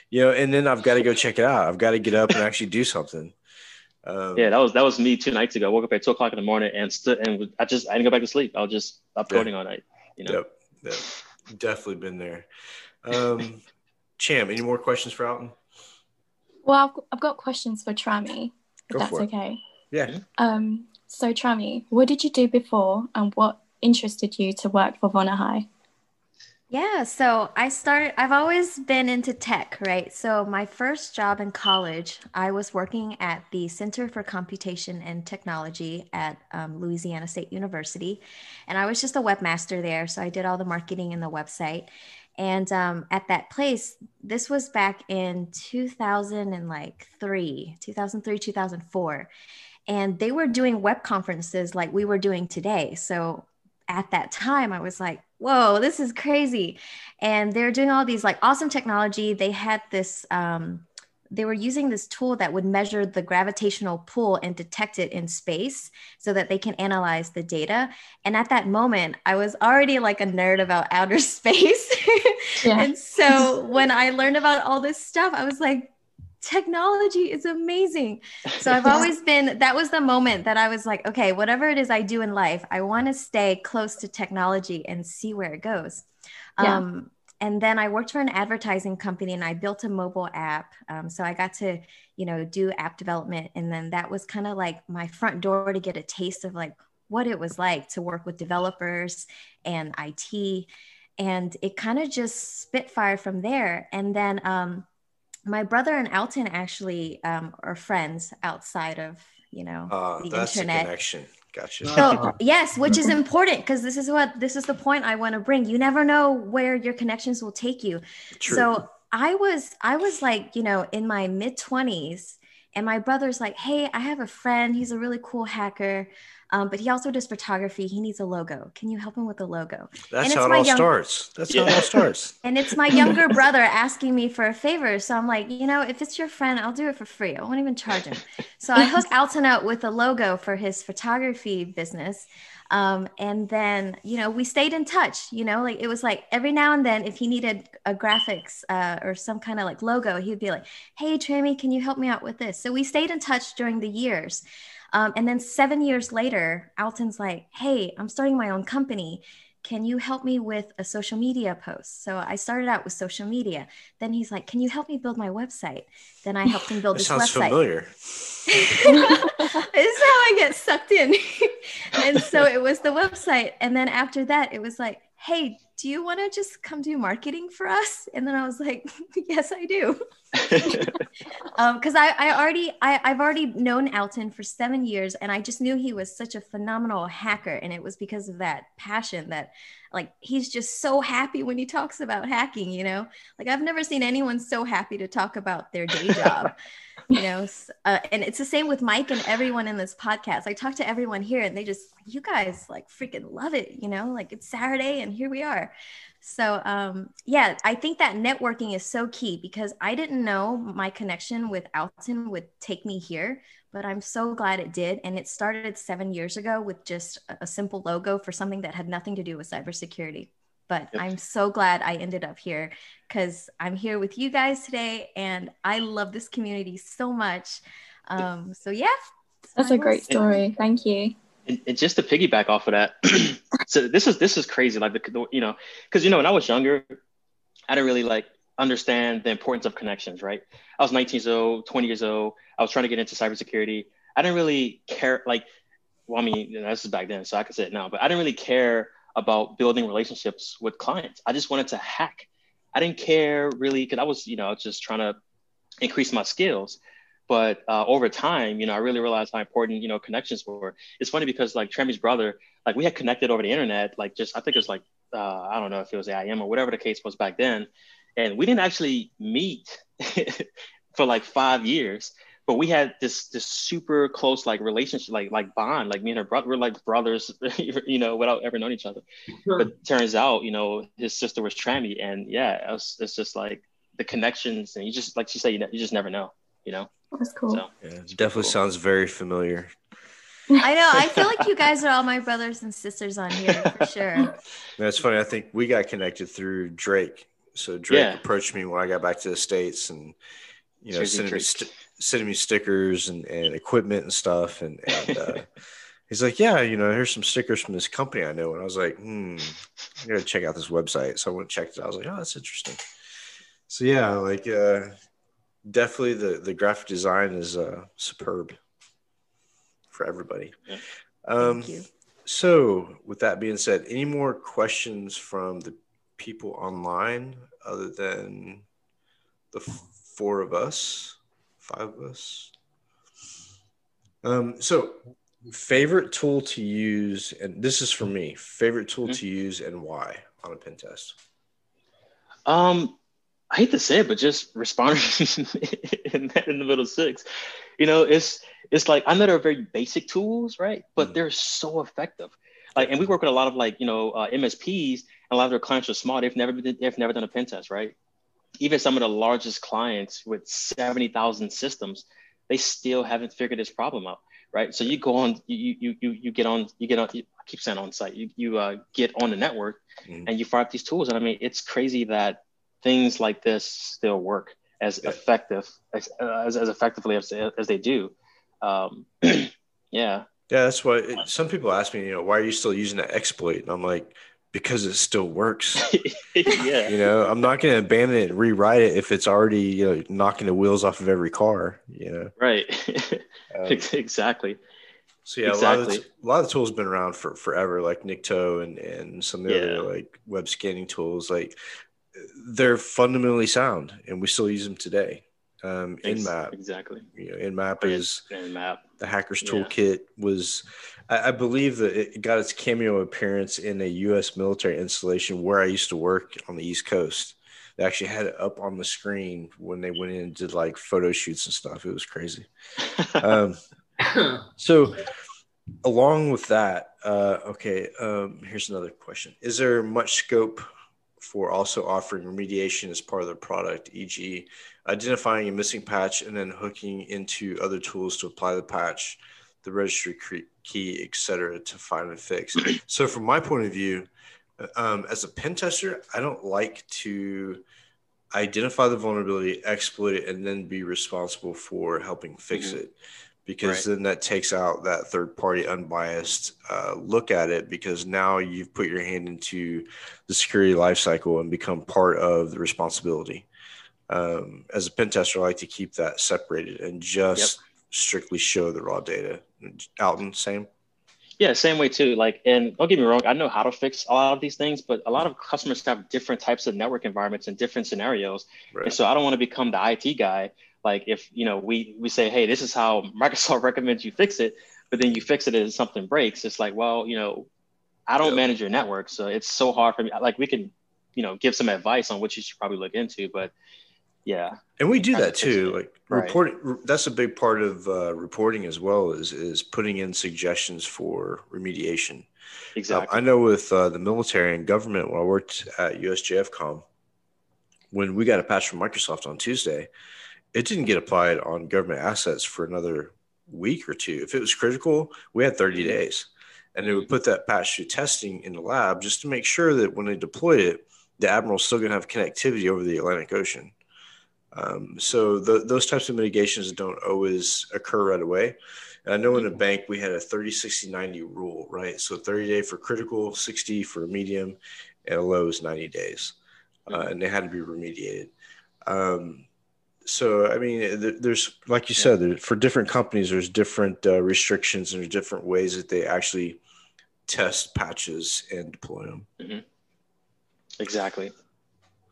you know, and then I've got to go check it out. I've got to get up and actually do something. Yeah, that was me 2 nights ago. I woke up at 2:00 in the morning and I didn't go back to sleep. I was just up coding all night. You know, yep. Definitely been there. Cham, any more questions for Alton? Well, I've got questions for Trammy, if that's okay. Yeah. So Trammy, what did you do before and what interested you to work for Vonahi? Yeah, so I've always been into tech, right? So my first job in college, I was working at the Center for Computation and Technology at Louisiana State University. And I was just a webmaster there. So I did all the marketing and the website. And at that place, this was back in 2004. And they were doing web conferences like we were doing today. So at that time, I was like, whoa, this is crazy. And they're doing all these like awesome technology. They had this, they were using this tool that would measure the gravitational pull and detect it in space so that they can analyze the data. And at that moment, I was already like a nerd about outer space. Yeah. And so when I learned about all this stuff, I was like, technology is amazing. So I've always been, that was the moment that I was like, okay, whatever it is I do in life, I want to stay close to technology and see where it goes. Yeah. And then I worked for an advertising company and I built a mobile app. So I got to, you know, do app development. And then that was kind of like my front door to get a taste of like what it was like to work with developers and IT. And it kind of just spitfire from there. And then my brother and Alton actually are friends outside of, you know, the that's internet. A connection. Gotcha. So yes, which is important because this is the point I want to bring. You never know where your connections will take you. True. So I was like, you know, in my mid-20s and my brother's like, hey, I have a friend. He's a really cool hacker. But he also does photography. He needs a logo. Can you help him with a logo? That's how it all starts. That's how it all starts. And it's my younger brother asking me for a favor. So I'm like, you know, if it's your friend, I'll do it for free. I won't even charge him. So I hooked Alton up with a logo for his photography business. And then, you know, we stayed in touch, you know, like it was like every now and then if he needed a graphics or some kind of like logo, he'd be like, hey, Trammy, can you help me out with this? So we stayed in touch during the years. And then 7 years later, Alton's like, hey, I'm starting my own company. Can you help me with a social media post? So I started out with social media. Then he's like, can you help me build my website? Then I helped him build this website. Familiar. This is how I get sucked in. And so it was the website. And then after that, it was like, hey, do you want to just come do marketing for us? And then I was like, yes, I do. Because I've already known Alton for 7 years, and I just knew he was such a phenomenal hacker. And it was because of that passion that, like, he's just so happy when he talks about hacking, you know, like I've never seen anyone so happy to talk about their day job, you know, and it's the same with Mike and everyone in this podcast. I talk to everyone here and they just, you guys like freaking love it, you know, like it's Saturday and here we are. So yeah, I think that networking is so key, because I didn't know my connection with Alton would take me here, but I'm so glad it did. And it started 7 years ago with just a simple logo for something that had nothing to do with cybersecurity. But yep. I'm so glad I ended up here, because I'm here with you guys today and I love this community so much. So yeah. That's a great story. Thank you. And just to piggyback off of that, so this is crazy. Like, you know, because, you know, when I was younger, I didn't really like understand the importance of connections, right? I was 19 years old, 20 years old. I was trying to get into cybersecurity. I didn't really care. Like, well, I mean, you know, this is back then, so I could say it now, but I didn't really care about building relationships with clients. I just wanted to hack. I didn't care really, because I was, you know, just trying to increase my skills. But over time, you know, I really realized how important, you know, connections were. It's funny because like Trammy's brother, like we had connected over the internet, like just, I think it was like, I don't know if it was AIM or whatever the case was back then. And we didn't actually meet for like 5 years, but we had this super close, like relationship, like bond, like me and her brother, we're like brothers, you know, without ever knowing each other. Sure. But turns out, you know, his sister was Trammy, and yeah, it's just like the connections, and you just, like she said, you just never know, you know? That's cool. So, yeah, it definitely sounds very familiar. I know. I feel like you guys are all my brothers and sisters on here for sure. That's funny. I think we got connected through Drake. So Drake approached me when I got back to the States, and you know, sending me stickers and equipment and stuff. And he's like, yeah, you know, here's some stickers from this company I know. And I was like, I'm gonna check out this website. So I went and checked it. I was like, oh, that's interesting. So yeah, like. Definitely the graphic design is superb for everybody. Yeah. Thank you. So with that being said, any more questions from the people online other than the five of us? So favorite tool to use, and this is for me, favorite tool to use and why on a pen test? I hate to say it, but just Responder and Man in the Middle Six. You know, it's like, I know they're very basic tools, right? But they're so effective. Like, and we work with a lot of like, you know, MSPs, and a lot of their clients are small. They've never done a pen test, right? Even some of the largest clients with 70,000 systems, they still haven't figured this problem out, right? So you go on, you get on. I keep saying on site. You get on the network and you fire up these tools, and I mean, it's crazy that things like this still work as effective as effectively as they do. That's why some people ask me, you know, why are you still using that exploit? And I'm like, because it still works. Yeah, you know, I'm not going to abandon it and rewrite it if it's already, you know, knocking the wheels off of every car, you know? Right. Exactly. So yeah, exactly. A lot of the tools have been around for forever, like Nikto and some of the other like web scanning tools, like. They're fundamentally sound, and we still use them today. Nmap, exactly. You know, Nmap is the hacker's toolkit. Was, I believe that it got its cameo appearance in a U.S. military installation where I used to work on the East Coast. They actually had it up on the screen when they went in and did like photo shoots and stuff. It was crazy. So, along with that, here's another question: is there much scope for also offering remediation as part of the product, e.g. identifying a missing patch and then hooking into other tools to apply the patch, the registry key, et cetera, to find and fix? So from my point of view, as a pen tester, I don't like to identify the vulnerability, exploit it, and then be responsible for helping fix it, because then that takes out that third-party unbiased look at it, because now you've put your hand into the security lifecycle and become part of the responsibility. As a pen tester, I like to keep that separated and just strictly show the raw data. Alton, same? Yeah, same way too. Like, and don't get me wrong, I know how to fix a lot of these things, but a lot of customers have different types of network environments and different scenarios. Right. And so I don't want to become the IT guy. Like if, you know, we say, hey, this is how Microsoft recommends you fix it, but then you fix it and something breaks. It's like, well, you know, I don't manage your network. So it's so hard for me. Like we can, you know, give some advice on what you should probably look into, but yeah. And we do that too. Like reporting, that's a big part of reporting as well, is putting in suggestions for remediation. Exactly. I know with the military and government, when I worked at USJFCOM, when we got a patch from Microsoft on Tuesday, it didn't get applied on government assets for another week or two. If it was critical, we had 30 days. And they would put that patch through testing in the lab just to make sure that when they deployed it, the admiral's still going to have connectivity over the Atlantic Ocean. So those types of mitigations don't always occur right away. And I know in a bank, we had a 30, 60, 90 rule, right? So 30 day for critical, 60 for medium, and a low is 90 days. And they had to be remediated. So, I mean, there's, like you said, for different companies, there's different restrictions and different ways that they actually test patches and deploy them. Mm-hmm. Exactly.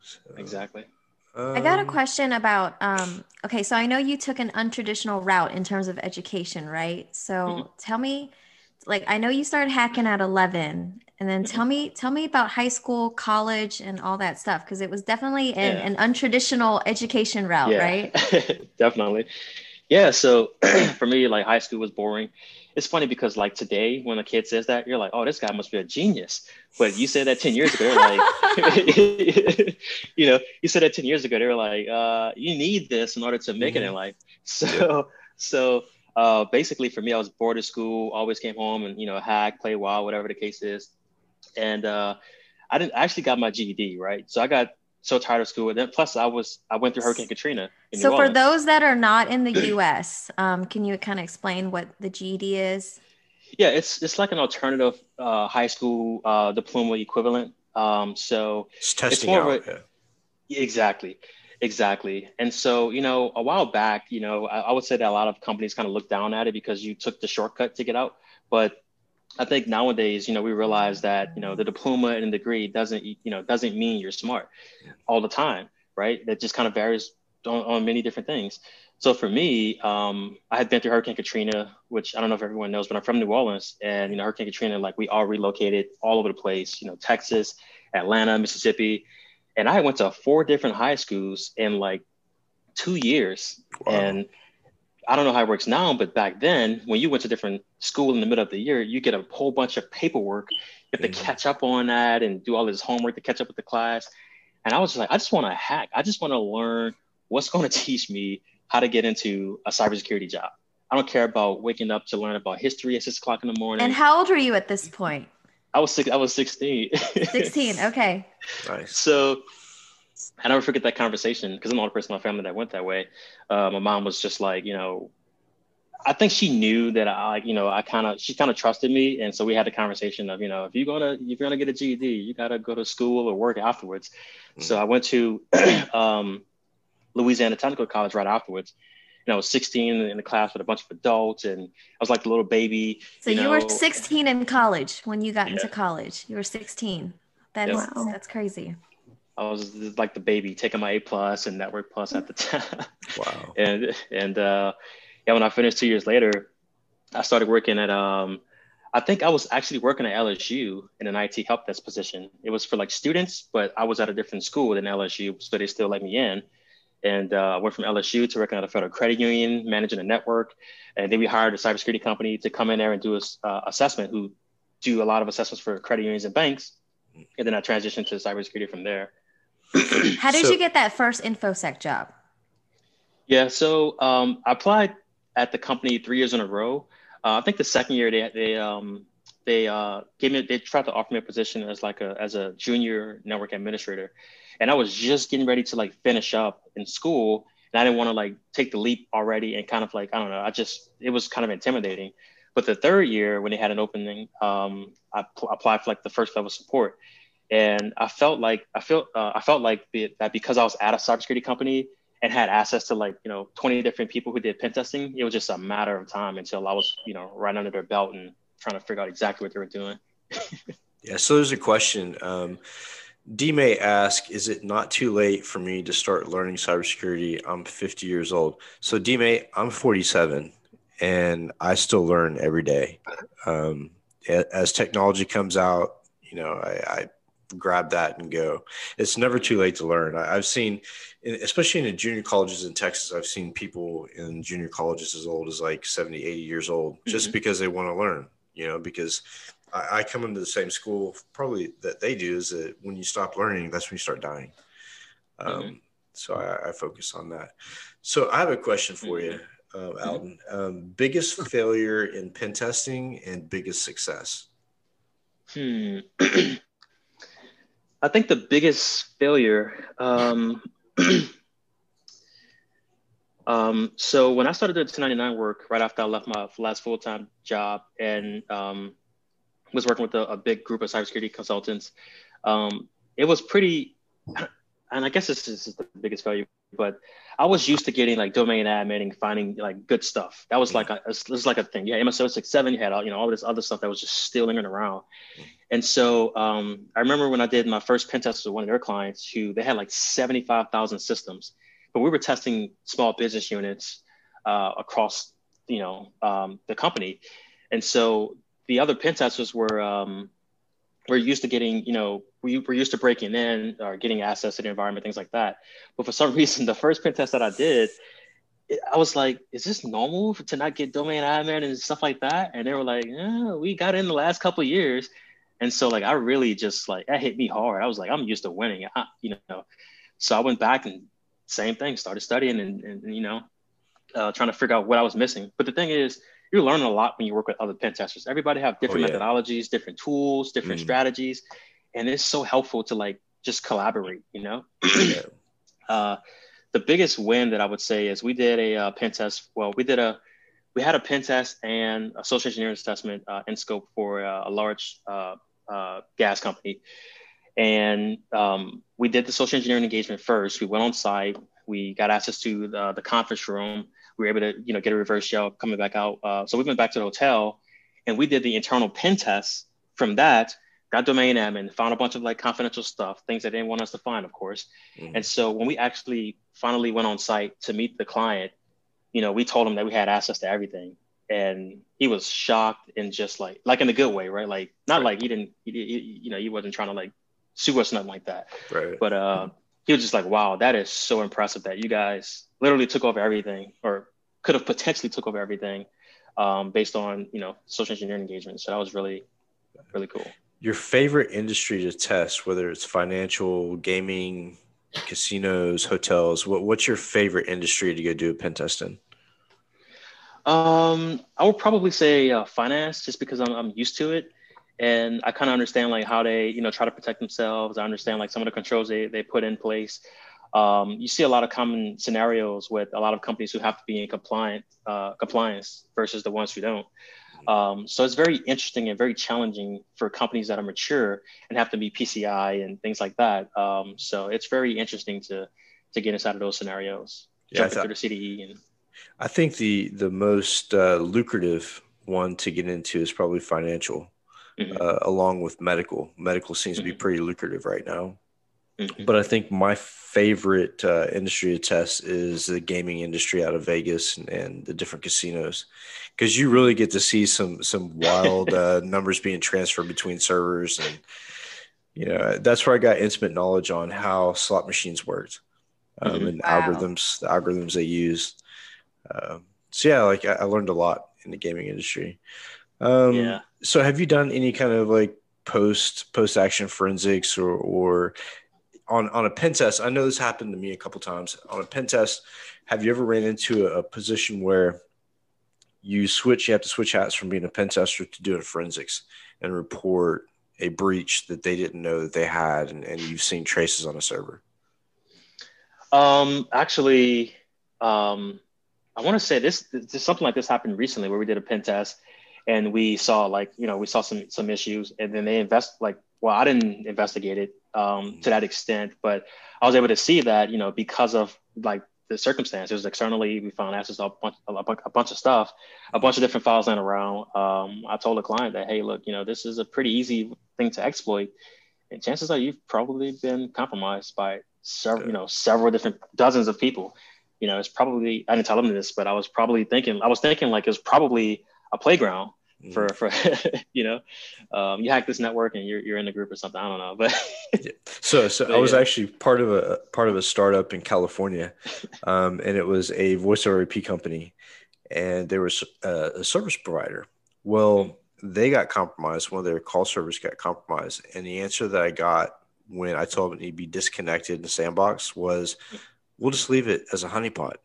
So, exactly. I got a question about, okay, so I know you took an untraditional route in terms of education, right? So tell me, like, I know you started hacking at 11, and then tell me about high school, college, and all that stuff, because it was definitely an untraditional education route, right? Definitely. Yeah, so for me, like, high school was boring. It's funny because, like, today when a kid says that, you're like, oh, this guy must be a genius. But you said that 10 years ago, like, you know, you said that 10 years ago, they were like, you need this in order to make it in life. So basically for me, I was bored of school, always came home and, you know, hack, play WoW, whatever the case is. And I actually got my GED, right? So I got so tired of school. And then plus I went through Hurricane Katrina in New Orleans. For those that are not in the US, can you kind of explain what the GED is? Yeah, it's like an alternative high school diploma equivalent. So it's testing it's more out. Exactly. And so, you know, a while back, you know, I would say that a lot of companies kind of look down at it because you took the shortcut to get out. But I think nowadays, you know, we realize that, you know, the diploma and the degree doesn't mean you're smart all the time, right? That just kind of varies on many different things. So for me, I had been through Hurricane Katrina, which I don't know if everyone knows, but I'm from New Orleans. And, you know, Hurricane Katrina, like we all relocated all over the place, you know, Texas, Atlanta, Mississippi. And I went to 4 different high schools in like 2 years. Wow. And I don't know how it works now, but back then when you went to different school in the middle of the year, you get a whole bunch of paperwork. You have to catch up on that and do all this homework to catch up with the class. And I was just like, I just want to hack. I just want to learn what's going to teach me how to get into a cybersecurity job. I don't care about waking up to learn about history at 6:00 in the morning. And how old were you at this point? I was 16. 16. Okay. Nice. So I never forget that conversation because I'm the only person in my family that went that way. My mom was just like, you know, I think she knew that she kind of trusted me. And so we had a conversation of, you know, if you're going to get a GED, you got to go to school or work afterwards. Mm-hmm. So I went to Louisiana Technical College right afterwards. You know, I was 16 in the class with a bunch of adults, and I was like the little baby. So you were 16 in college when you got into college. You were 16. That's crazy. I was like the baby taking my A+ and Network Plus at the time. Wow. And when I finished 2 years later, I started working at I think I was actually working at LSU in an IT help desk position. It was for like students, but I was at a different school than LSU, so they still let me in. And I went from LSU to working at a federal credit union, managing a network. And then we hired a cybersecurity company to come in there and do an assessment, who do a lot of assessments for credit unions and banks. And then I transitioned to cybersecurity from there. How did you get that first InfoSec job? Yeah, so I applied at the company 3 years in a row. I think the second year they tried to offer me a position as a junior network administrator. And I was just getting ready to like finish up in school, and I didn't want to like take the leap already and kind of like, I don't know, it was kind of intimidating. But the third year when they had an opening, I applied for like the first level support. And I felt like because I was at a cybersecurity company and had access to like, you know, 20 different people who did pen testing, it was just a matter of time until I was, you know, right under their belt and trying to figure out exactly what they were doing. Yeah. So there's a question. D may ask, is it not too late for me to start learning cybersecurity? I'm 50 years old. So D may, I'm 47 and I still learn every day. As technology comes out, you know, I grab that and go. It's never too late to learn. I've seen, especially in the junior colleges in Texas, I've seen people in junior colleges as old as like 70, 80 years old, just because they want to learn, you know, because I come into the same school probably that they do, is that when you stop learning, that's when you start dying. So I focus on that. So I have a question for you, Alton. Biggest failure in pen testing and biggest success? I think the biggest failure, so when I started doing 1099 work right after I left my last full-time job and was working with a big group of cybersecurity consultants, it was pretty, and I guess this is the biggest failure, but I was used to getting like domain admin and finding like good stuff. That was like a thing. Yeah, MSO 6.7 had all, all this other stuff that was just still lingering around. And so I remember when I did my first pen test with one of their clients who they had like 75,000 systems, but we were testing small business units across, the company. And so the other pen testers were used to getting, we're used to breaking in or getting access to the environment, things like that. But for some reason, the first pen test that I did, I was like, is this normal to not get domain admin and stuff like that? And they were like, yeah, we got in the last couple of years. And so like, I really just like, that hit me hard. I was like, I'm used to winning, So I went back and same thing, started studying and trying to figure out what I was missing. But the thing is, you learn a lot when you work with other pen testers. Everybody have different methodologies, different tools, different strategies. And it's so helpful to like, just collaborate, the biggest win that I would say is we did a pen test. Well, we had a pen test and a social engineering assessment in scope for a large gas company. And we did the social engineering engagement first. We went on site, we got access to the conference room. We were able to, get a reverse shell coming back out. So we went back to the hotel and we did the internal pen test from that, got domain admin, found a bunch of like confidential stuff, things that they didn't want us to find, of course. And so when we actually finally went on site to meet the client, we told him that we had access to everything. And he was shocked and just like in a good way, right? Like, not like he wasn't trying to like sue us, nothing like that. Right. But he was just like, wow, that is so impressive that you guys literally took over everything or could have potentially took over everything based on, social engineering engagement. So that was really, really cool. Your favorite industry to test, whether it's financial, gaming, casinos, hotels, what's your favorite industry to go do a pen test in? I would probably say finance, just because I'm used to it. And I kind of understand like how they, try to protect themselves. I understand like some of the controls they put in place. You see a lot of common scenarios with a lot of companies who have to be in compliance versus the ones who don't. So it's very interesting and very challenging for companies that are mature and have to be PCI and things like that. So it's very interesting to get inside of those scenarios. Yeah, jump through the CDE. And I think the most lucrative one to get into is probably financial, along with medical. Medical seems to be pretty lucrative right now. But I think my favorite industry to test is the gaming industry out of Vegas and the different casinos, because you really get to see some wild numbers being transferred between servers. And, that's where I got intimate knowledge on how slot machines worked and the algorithms they used. I learned a lot in the gaming industry. So have you done any kind of like post action forensics or on a pen test? I know this happened to me a couple times on a pen test. Have you ever ran into a position where you have to switch hats from being a pen tester to doing forensics and report a breach that they didn't know that they had, and you've seen traces on a server? I want to say this something like this happened recently where we did a pen test and we saw some issues, and then they I didn't investigate it to that extent, but I was able to see that, because of like the circumstance. It was externally, we found access to a bunch of stuff, a bunch of different files laying around. I told a client that, hey, look, you know, this is a pretty easy thing to exploit, and chances are you've probably been compromised by several, you know, several different dozens of people. You know, it's probably, I didn't tell them this, but I was probably thinking, like it was probably a playground for you know, you hack this network and you're in the group or something. I don't know, but so I was actually part of a startup in California, and it was a voice over IP company, and there was a service provider. Well, they got compromised. One of their call servers got compromised, and the answer that I got when I told them he'd be disconnected in the sandbox was, "We'll just leave it as a honeypot."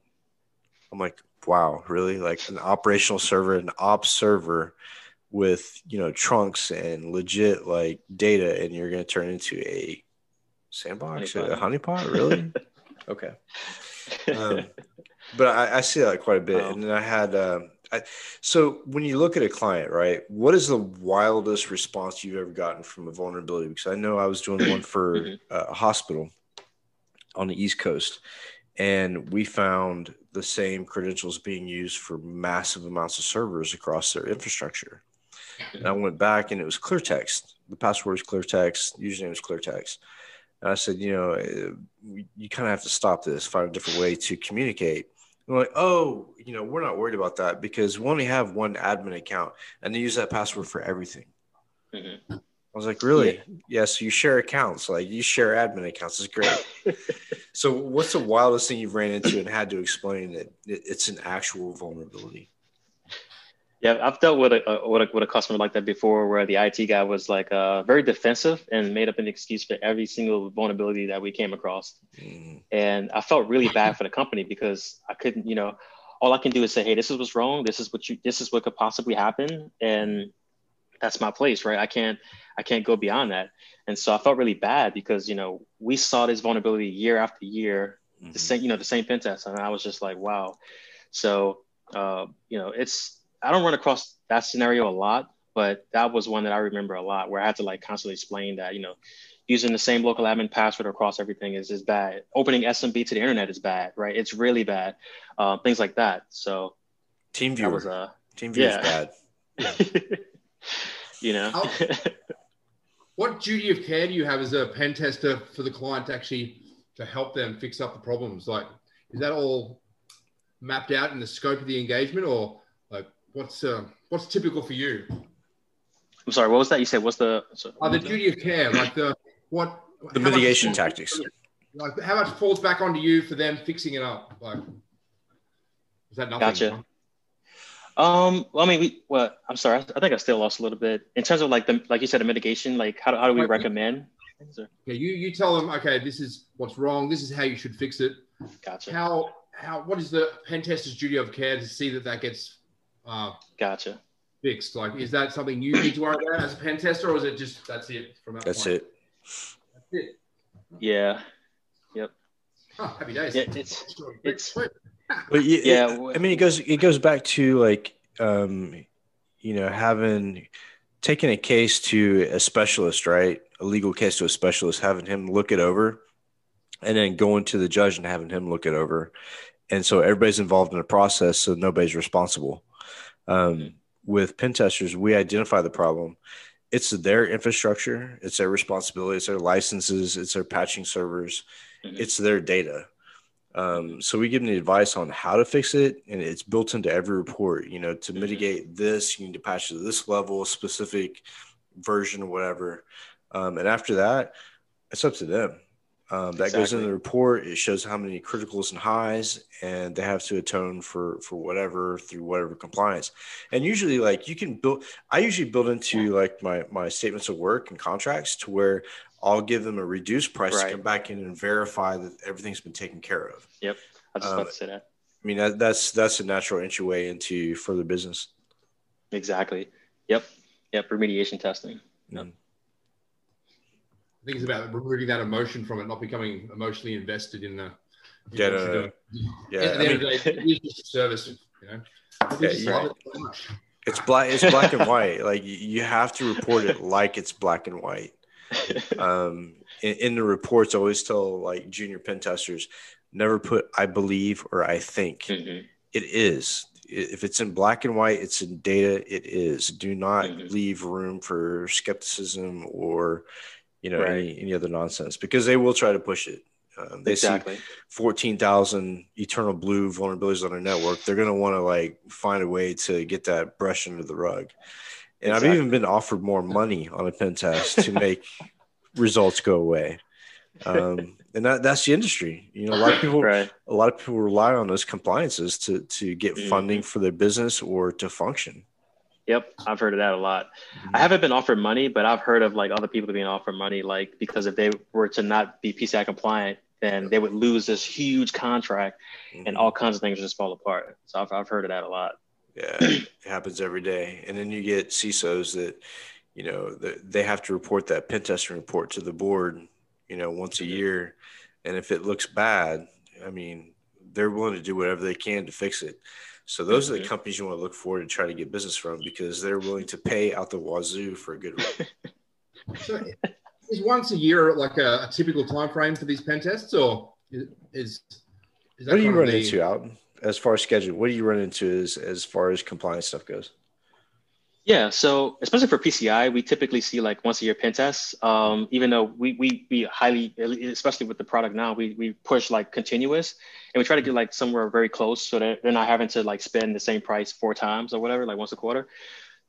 I'm like, wow, really? Like an operational server, an ops server with, you know, trunks and legit like data, and you're going to turn into a sandbox, honeypot. A honeypot? Really? Okay. But I see that quite a bit. Wow. And then I had, so when you look at a client, right, what is the wildest response you've ever gotten from a vulnerability? Because I know I was doing one for a hospital on the East Coast, and we found the same credentials being used for massive amounts of servers across their infrastructure. And I went back, and it was clear text. The password was clear text. Username was clear text. And I said, you know, you kind of have to stop this, find a different way to communicate. And we're like, oh, you know, we're not worried about that because we only have one admin account, and they use that password for everything. Mm-hmm. I was like, really? Yes. Yeah, so you share accounts, like you share admin accounts. It's great. So what's the wildest thing you've ran into and had to explain that it's an actual vulnerability? Yeah, I've dealt with a customer like that before, where the IT guy was like very defensive and made up an excuse for every single vulnerability that we came across. Mm. And I felt really bad for the company because I couldn't, you know, all I can do is say, hey, this is what's wrong. This is what could possibly happen. And that's my place, right? I can't go beyond that. And so I felt really bad because, you know, we saw this vulnerability year after year, the same pen test. And I was just like, wow. So, you know, I don't run across that scenario a lot, but that was one that I remember a lot, where I had to like constantly explain that, you know, using the same local admin password across everything is bad. Opening SMB to the internet is bad, right? It's really bad. Things like that. So TeamViewer was is bad. You know, what duty of care do you have as a pen tester for the client to actually to help them fix up the problems? Like, is that all mapped out in the scope of the engagement, or like what's typical for you? I'm sorry, what was that you said? What's the duty of care? Like the mitigation tactics. Like how much falls back onto you for them fixing it up? Like, is that nothing? Gotcha. I'm sorry. I think I still lost a little bit in terms of like like you said, the mitigation, like how do we recommend things? Or? Yeah, you tell them, okay, this is what's wrong. This is how you should fix it. Gotcha. What is the pen tester's duty of care to see that gets fixed? Like, is that something you need to worry about as a pen tester, or is it just, that's it from that point? That's it. Yeah. Yep. Oh, happy days. Yeah, it's quick. But it goes back to like, you know, taking a case to a specialist, right? A legal case to a specialist, having him look it over, and then going to the judge and having him look it over. And so everybody's involved in the process. So nobody's responsible. With pen testers, we identify the problem. It's their infrastructure. It's their responsibility. It's their licenses. It's their patching servers. It's their data. So we give them the advice on how to fix it, and it's built into every report, you know, to mitigate this, you need to patch to this level, specific version or whatever. And after that, it's up to them. That goes in the report. It shows how many criticals and highs, and they have to atone for whatever through whatever compliance. And usually like I usually build into like my statements of work and contracts to where I'll give them a reduced price to come back in and verify that everything's been taken care of. Yep. I just about to say that. I mean, that's a natural entryway into further business. Exactly. Yep. Remediation testing. Yep. I think it's about removing that emotion from it, not becoming emotionally invested in the data. Yeah. At the end of the day, it's just a service, you know. It's black and white. Like you have to report it like it's black and white. In the reports, I always tell like junior pen testers, Never put I believe or I think. Mm-hmm. It is. If it's in black and white, it's in data. It is. Do not leave room for skepticism or, you know, any other nonsense, because they will try to push it. They see 14,000 Eternal Blue vulnerabilities on their network. They're going to want to like find a way to get that brush under the rug. And I've even been offered more money on a pen test to make results go away. And that's the industry. You know, a lot of people rely on those compliances to get funding for their business or to function. Yep, I've heard of that a lot. I haven't been offered money, but I've heard of like other people being offered money, like because if they were to not be PCI compliant, then they would lose this huge contract, and all kinds of things just fall apart. So I've heard of that a lot. Yeah, it happens every day. And then you get CISOs that, you know, they have to report that pen testing report to the board, you know, once a year. And if it looks bad, I mean, they're willing to do whatever they can to fix it. So those are the companies you want to look for to try to get business from, because they're willing to pay out the wazoo for a good rate. So is once a year like a typical time frame for these pen tests, or is that what do you run into out as far as schedule? What do you run into as far as compliance stuff goes? Yeah, so especially for PCI, we typically see like once a year pen tests. Even though we highly, especially with the product now, we push like continuous, and we try to get like somewhere very close so that they're not having to like spend the same price 4 times or whatever, like once a quarter.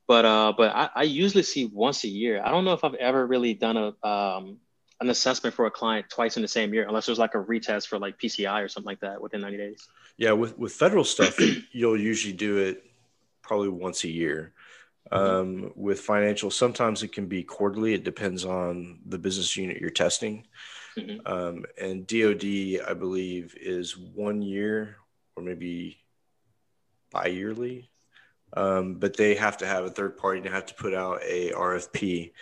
But I usually see once a year. I don't know if I've ever really done an assessment for a client twice in the same year, unless there's like a retest for like PCI or something like that within 90 days. Yeah, with federal stuff, you'll usually do it probably once a year. With financial, sometimes it can be quarterly. It depends on the business unit you're testing. And DOD, I believe, is 1 year or maybe bi-yearly. But they have to have a third party to have to put out a RFP.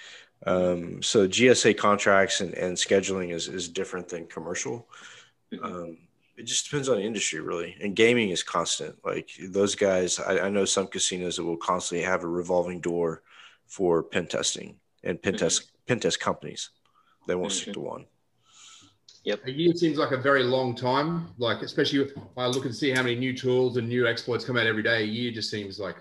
So GSA contracts and scheduling is different than commercial. It just depends on the industry, really. And gaming is constant. Like those guys, I know some casinos that will constantly have a revolving door for pen testing and pen test companies. They won't stick to one. Yep. A year seems like a very long time. Like, especially if I look and see how many new tools and new exploits come out every day, a year just seems like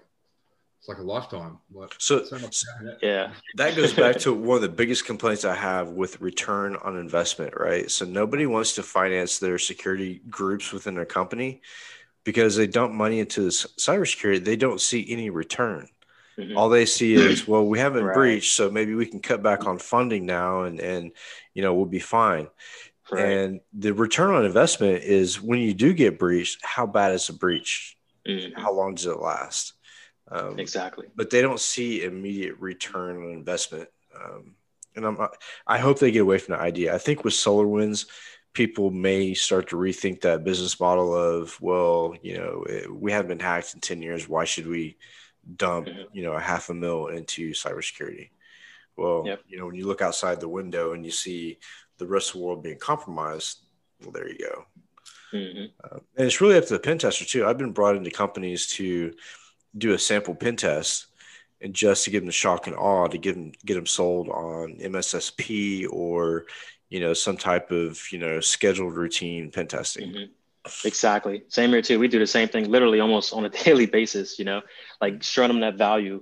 it's like a lifetime. Like, that goes back to one of the biggest complaints I have with return on investment, right? So nobody wants to finance their security groups within their company because they dump money into this cybersecurity. They don't see any return. All they see is, well, we haven't breached, so maybe we can cut back on funding now and you know, we'll be fine. And the return on investment is when you do get breached, how bad is the breach? How long does it last? Exactly. But they don't see immediate return on investment. And I hope they get away from the idea. I think with SolarWinds, people may start to rethink that business model of, well, you know, we haven't been hacked in 10 years. Why should we dump, you know, $500,000 into cybersecurity? Well, you know, when you look outside the window and you see the rest of the world being compromised, well, there you go. And it's really up to the pen tester too. I've been brought into companies to do a sample pen test and just to give them the shock and awe to get them sold on MSSP or, you know, some type of, you know, scheduled routine pen testing. Exactly. Same here too. We do the same thing literally almost on a daily basis, you know, like showing them that value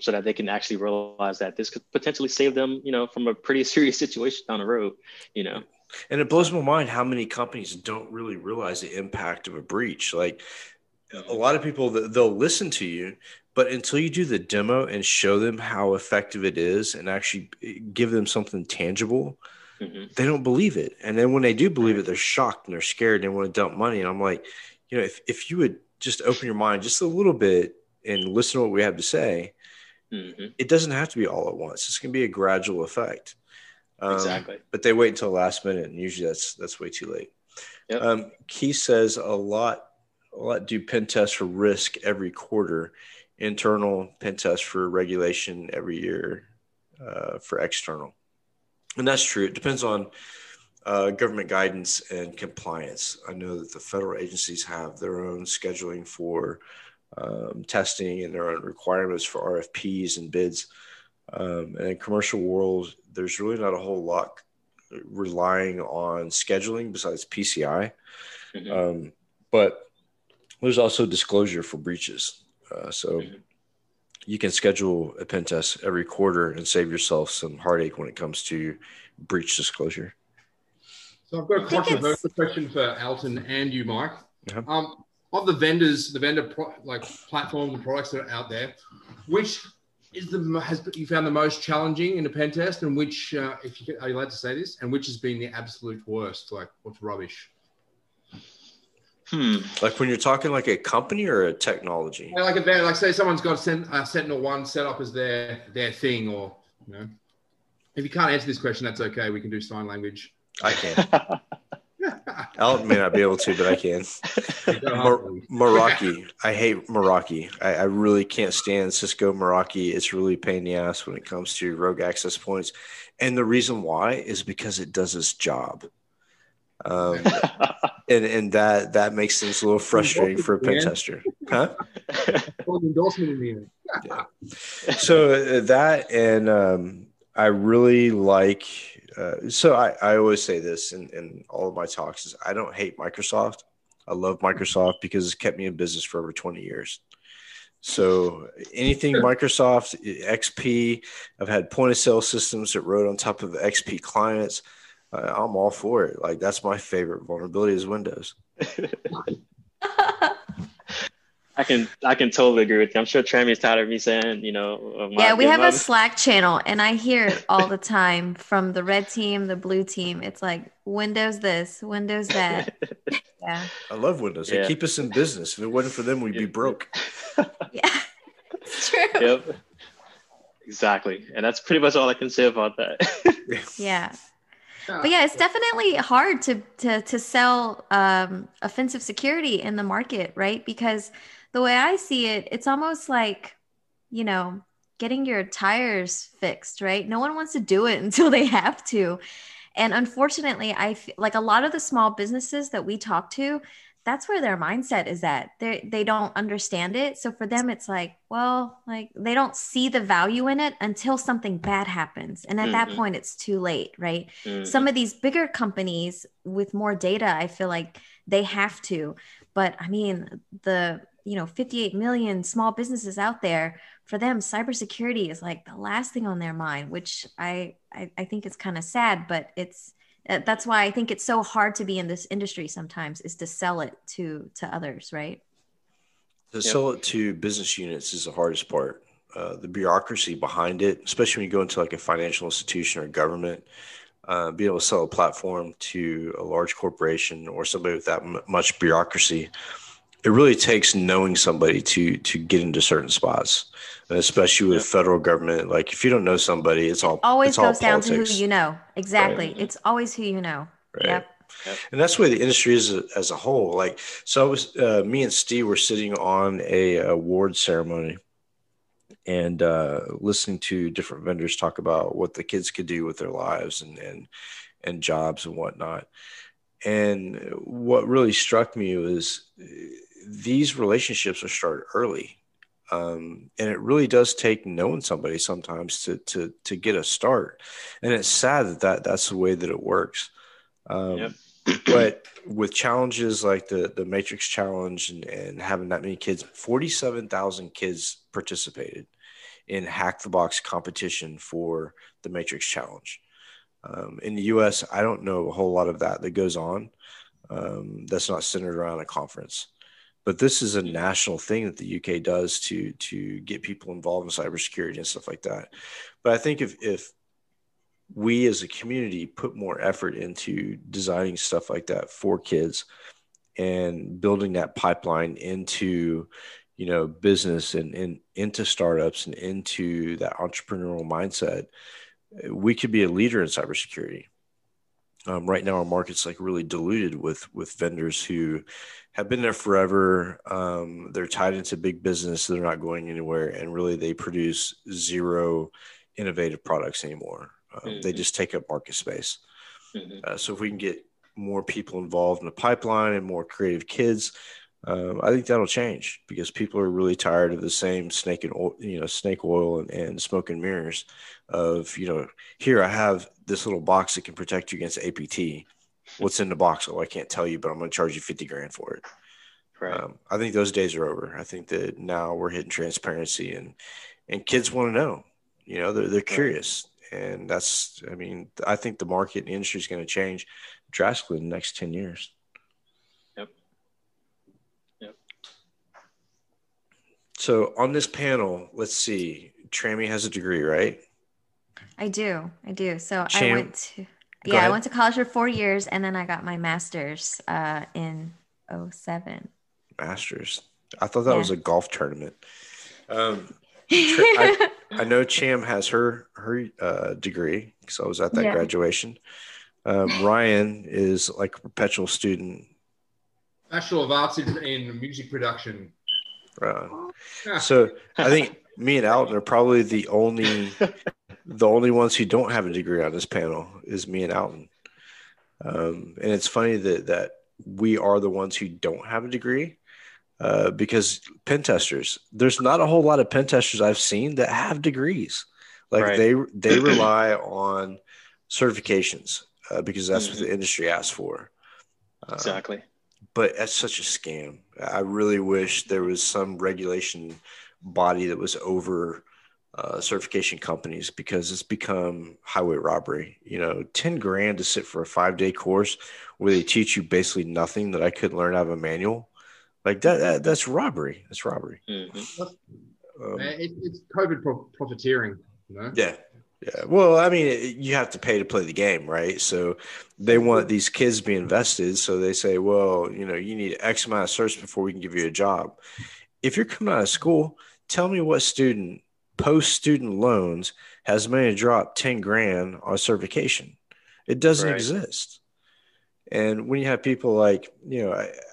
so that they can actually realize that this could potentially save them, you know, from a pretty serious situation down the road, you know. And it blows my mind how many companies don't really realize the impact of a breach. Like, a lot of people, they'll listen to you, but until you do the demo and show them how effective it is and actually give them something tangible, they don't believe it. And then when they do believe it, they're shocked and they're scared and they want to dump money. And I'm like, you know, if you would just open your mind just a little bit and listen to what we have to say, it doesn't have to be all at once. It's going to be a gradual effect. Exactly. But they wait until the last minute, and usually that's way too late. Yep. Keith says a lot do pen tests for risk every quarter, internal pen tests for regulation every year for external. And that's true. It depends on government guidance and compliance. I know that the federal agencies have their own scheduling for testing and their own requirements for RFPs and bids. And in commercial world, there's really not a whole lot relying on scheduling besides PCI. Mm-hmm. But there's also disclosure for breaches. So mm-hmm. you can schedule a pen test every quarter and save yourself some heartache when it comes to breach disclosure. So I've got a controversial question for Alton and you, Mike. Uh-huh. Of the vendors, the vendor platforms and products that are out there, which is you found the most challenging in a pen test, and which, if you are you allowed to say this, and which has been the absolute worst, like what's rubbish? Like when you're talking like a company or a technology? Yeah, like a vendor, like say someone's got Sentinel-1 set up as their thing, or you know, if you can't answer this question, that's okay. We can do sign language. I can. I may not be able to, but I can. Meraki. I hate Meraki. I really can't stand Cisco Meraki. It's really a pain in the ass when it comes to rogue access points. And the reason why is because it does its job. And that makes things a little frustrating for a pen tester. Huh? Endorsement in the end. Yeah. So that, and I really like... so I always say this in all of my talks is I don't hate Microsoft. I love Microsoft because it's kept me in business for over 20 years. So anything Microsoft, XP, I've had point of sale systems that rode on top of XP clients. I'm all for it. Like that's my favorite vulnerability is Windows. I can totally agree with you. I'm sure Trammy's tired of me saying, you know. Yeah, we have a Slack channel, and I hear it all the time from the red team, the blue team. It's like Windows this, Windows that. Yeah. I love Windows. Yeah. They keep us in business. If it wasn't for them, we'd be broke. Yeah, it's true. Yep. Exactly. And that's pretty much all I can say about that. Yeah. But yeah, it's definitely hard to sell offensive security in the market, right? Because the way I see it, it's almost like, you know, getting your tires fixed, right? No one wants to do it until they have to. And unfortunately, like a lot of the small businesses that we talk to, that's where their mindset is at. They don't understand it. So for them, it's like, well, like they don't see the value in it until something bad happens. And at mm-hmm. that point, it's too late, right? Mm-hmm. Some of these bigger companies with more data, I feel like they have to. But I mean, the, you know, 58 million small businesses out there, for them, cybersecurity is like the last thing on their mind, which I think is kind of sad, but it's, that's why I think it's so hard to be in this industry sometimes is to sell it to others, right? To sell it to business units is the hardest part. The bureaucracy behind it, especially when you go into like a financial institution or government, being able to sell a platform to a large corporation or somebody with that much bureaucracy, it really takes knowing somebody to get into certain spots, and especially with federal government. Like if you don't know somebody, it always goes down to who you know. Exactly. Right. It's always who you know. Right. Yep. And that's the way the industry is as a whole. Like, so I was, me and Steve were sitting on a award ceremony and listening to different vendors talk about what the kids could do with their lives and jobs and whatnot. And what really struck me was these relationships are started early. And it really does take knowing somebody sometimes to get a start. And it's sad that's the way that it works. But with challenges like the Matrix Challenge and having that many kids, 47,000 kids participated in Hack the Box competition for the Matrix Challenge. In the U.S., I don't know a whole lot of that goes on. That's not centered around a conference. But this is a national thing that the U.K. does to get people involved in cybersecurity and stuff like that. But I think if we as a community put more effort into designing stuff like that for kids and building that pipeline into, you know, business and into startups and into that entrepreneurial mindset, we could be a leader in cybersecurity. Right now, our market's like really diluted with vendors who have been there forever. They're tied into big business. They're not going anywhere. And really, they produce zero innovative products anymore. They just take up market space. So if we can get more people involved in the pipeline and more creative kids, I think that'll change because people are really tired of the same snake and oil, snake oil and smoke and mirrors of, here I have this little box that can protect you against APT. What's in the box? Oh, I can't tell you, but I'm going to charge you 50 grand for it. Right. I think those days are over. I think that now we're hitting transparency and kids want to know, they're curious. And that's, I think the market and industry is going to change drastically in the next 10 years. So on this panel, let's see, Trammy has a degree, right? I do. So Cham, I went to, I went to college for 4 years and then I got my master's in 2007. Master's. I thought that was a golf tournament. I know Cham has her degree because I was at that graduation. Ryan is like a perpetual student. Bachelor of Arts in Music Production. So I think me and Alton are probably the only ones who don't have a degree on this panel is me and Alton. And it's funny that we are the ones who don't have a degree because pen testers, there's not a whole lot of pen testers I've seen that have degrees. Like they rely on certifications because that's what the industry asks for. Exactly. But that's such a scam. I really wish there was some regulation body that was over certification companies because it's become highway robbery. 10 grand to sit for a 5-day course where they teach you basically nothing that I could learn out of a manual. Like that's robbery. That's robbery. Mm-hmm. It's COVID profiteering. Yeah. Yeah. Well, you have to pay to play the game, right? So they want these kids to be invested. So they say, well, you need X amount of certs before we can give you a job. If you're coming out of school, tell me what student post-student loans has managed to drop 10 grand on certification. It doesn't exist. And when you have people like,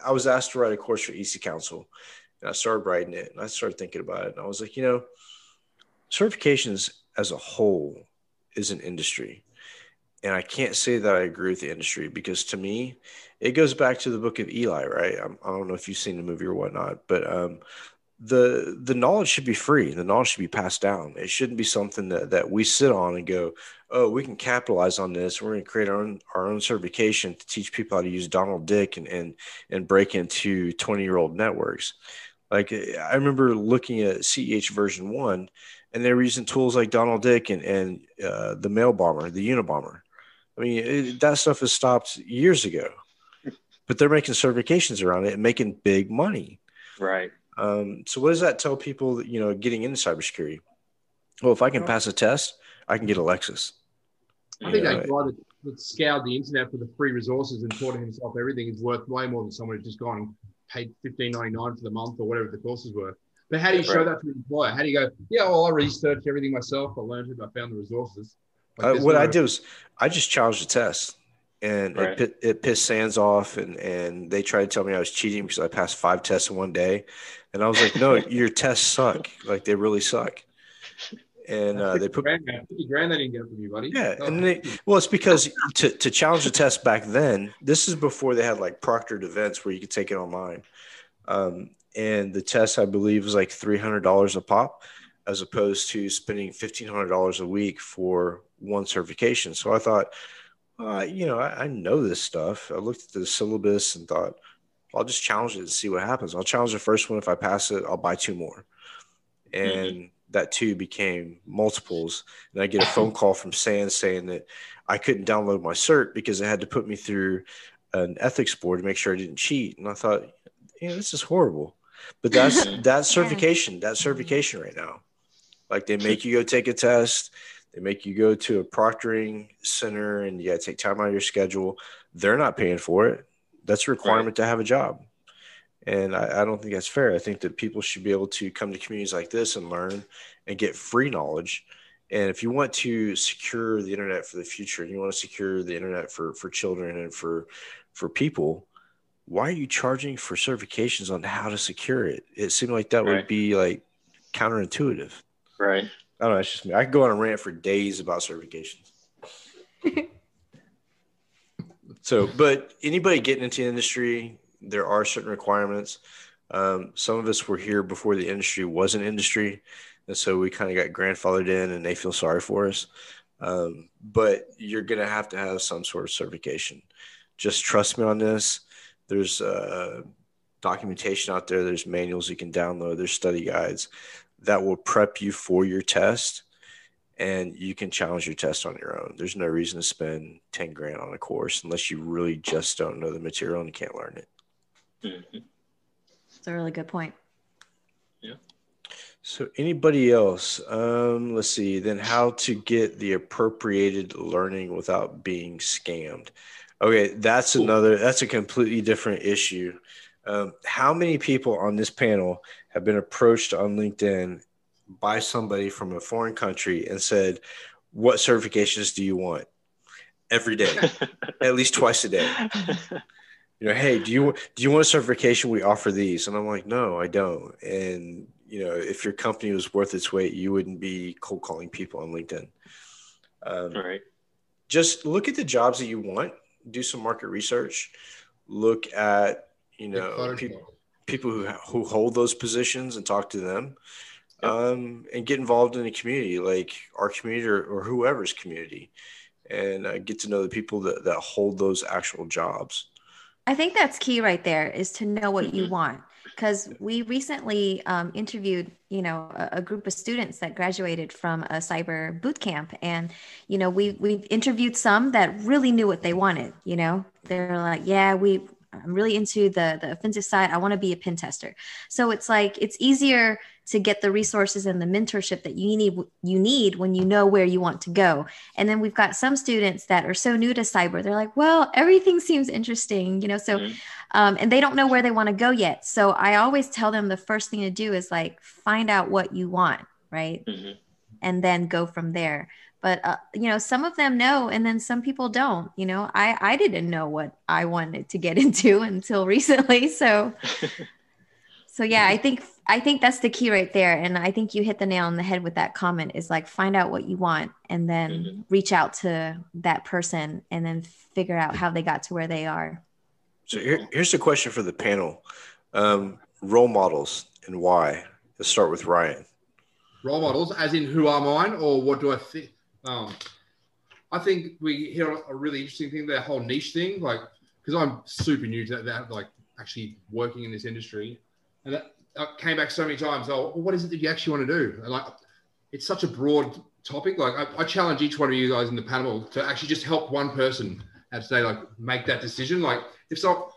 I was asked to write a course for EC Council and I started writing it and I started thinking about it. And I was like, certifications as a whole is an industry. And I can't say that I agree with the industry because to me, it goes back to the book of Eli, right? I don't know if you've seen the movie or whatnot, but the knowledge should be free. The knowledge should be passed down. It shouldn't be something that we sit on and go, oh, we can capitalize on this. We're going to create our own certification to teach people how to use Donald Dick and break into 20-year-old networks. Like I remember looking at CEH version 1 and they were using tools like Donald Dick and the mail bomber, the Unabomber. That stuff has stopped years ago, but they're making certifications around it and making big money. Right. So what does that tell people that, getting into cybersecurity? Well, if I can pass a test, I can get a Lexus. I think that guy that scoured the internet for the free resources and taught himself everything is worth way more than someone who's just gone and paid $15.99 for the month or whatever the courses were. But how do you show that to an employer? How do you go, I researched everything myself. I learned it. I found the resources. I did was I just challenged the test and it pissed Sands off. And they tried to tell me I was cheating because I passed 5 tests in one day. And I was like, no, your tests suck. Like they really suck. And they put $50,000 they didn't get from you, buddy. Yeah. Oh. And it's because to challenge the test back then, this is before they had like proctored events where you could take it online. And the test, I believe, was like $300 a pop as opposed to spending $1,500 a week for one certification. So I thought, I know this stuff. I looked at the syllabus and thought, I'll just challenge it and see what happens. I'll challenge the first one. If I pass it, I'll buy 2 more. And that 2 became multiples. And I get a phone call from Sands saying that I couldn't download my cert because they had to put me through an ethics board to make sure I didn't cheat. And I thought, this is horrible. But that's certification. That's certification right now. Like they make you go take a test. They make you go to a proctoring center and you got to take time out of your schedule. They're not paying for it. That's a requirement to have a job. And I don't think that's fair. I think that people should be able to come to communities like this and learn and get free knowledge. And if you want to secure the internet for the future and you want to secure the internet for children and for people, why are you charging for certifications on how to secure it? It seemed like that would be like counterintuitive. Right. I don't know. It's just me. I could go on a rant for days about certifications. But anybody getting into the industry, there are certain requirements. Some of us were here before the industry was an industry, and so we kind of got grandfathered in, and they feel sorry for us. But you're going to have some sort of certification. Just trust me on this. There's documentation out there. There's manuals you can download. There's study guides that will prep you for your test, and you can challenge your test on your own. There's no reason to spend 10 grand on a course unless you really just don't know the material and you can't learn it. Mm-hmm. That's a really good point. Yeah. So anybody else? Let's see. Then how to get the appropriated learning without being scammed. Okay, that's another, that's a completely different issue. How many people on this panel have been approached on LinkedIn by somebody from a foreign country and said, what certifications do you want? Every day, at least twice a day. You know, hey, do you want a certification? We offer these. And I'm like, no, I don't. And, you know, if your company was worth its weight, you wouldn't be cold calling people on LinkedIn. All right. Just look at the jobs that you want. Do some market research. Look at, you know, people who hold those positions and talk to them. And get involved in a community like our community or whoever's community, and get to know the people that hold those actual jobs. I think that's key right there, is to know what you want. Because we recently interviewed, you know, a group of students that graduated from a cyber boot camp. And, you know, we've interviewed some that really knew what they wanted. You know, they're like, yeah, I'm really into the offensive side. I want to be a pen tester. So it's like, it's easier to get the resources and the mentorship that you need when you know where you want to go. And then we've got some students that are so new to cyber. They're like, well, everything seems interesting, you know, so, and they don't know where they want to go yet. So I always tell them the first thing to do is like, find out what you want, right? Mm-hmm. And then go from there. But, you know, some of them know, and then some people don't. You know, I didn't know what I wanted to get into until recently. So yeah, I think that's the key right there. And I think you hit the nail on the head with that comment, is like, find out what you want and then reach out to that person and then figure out how they got to where they are. So here's the question for the panel. Role models and why. Let's start with Ryan. Role models, as in who are mine or what do I think? I think we hear a really interesting thing, that whole niche thing, like, because I'm super new to that, like actually working in this industry, and that came back so many times. Oh, what is it that you actually want to do? And like, it's such a broad topic. Like, I challenge each one of you guys in the panel to actually just help one person and say, like, make that decision. Like, if so,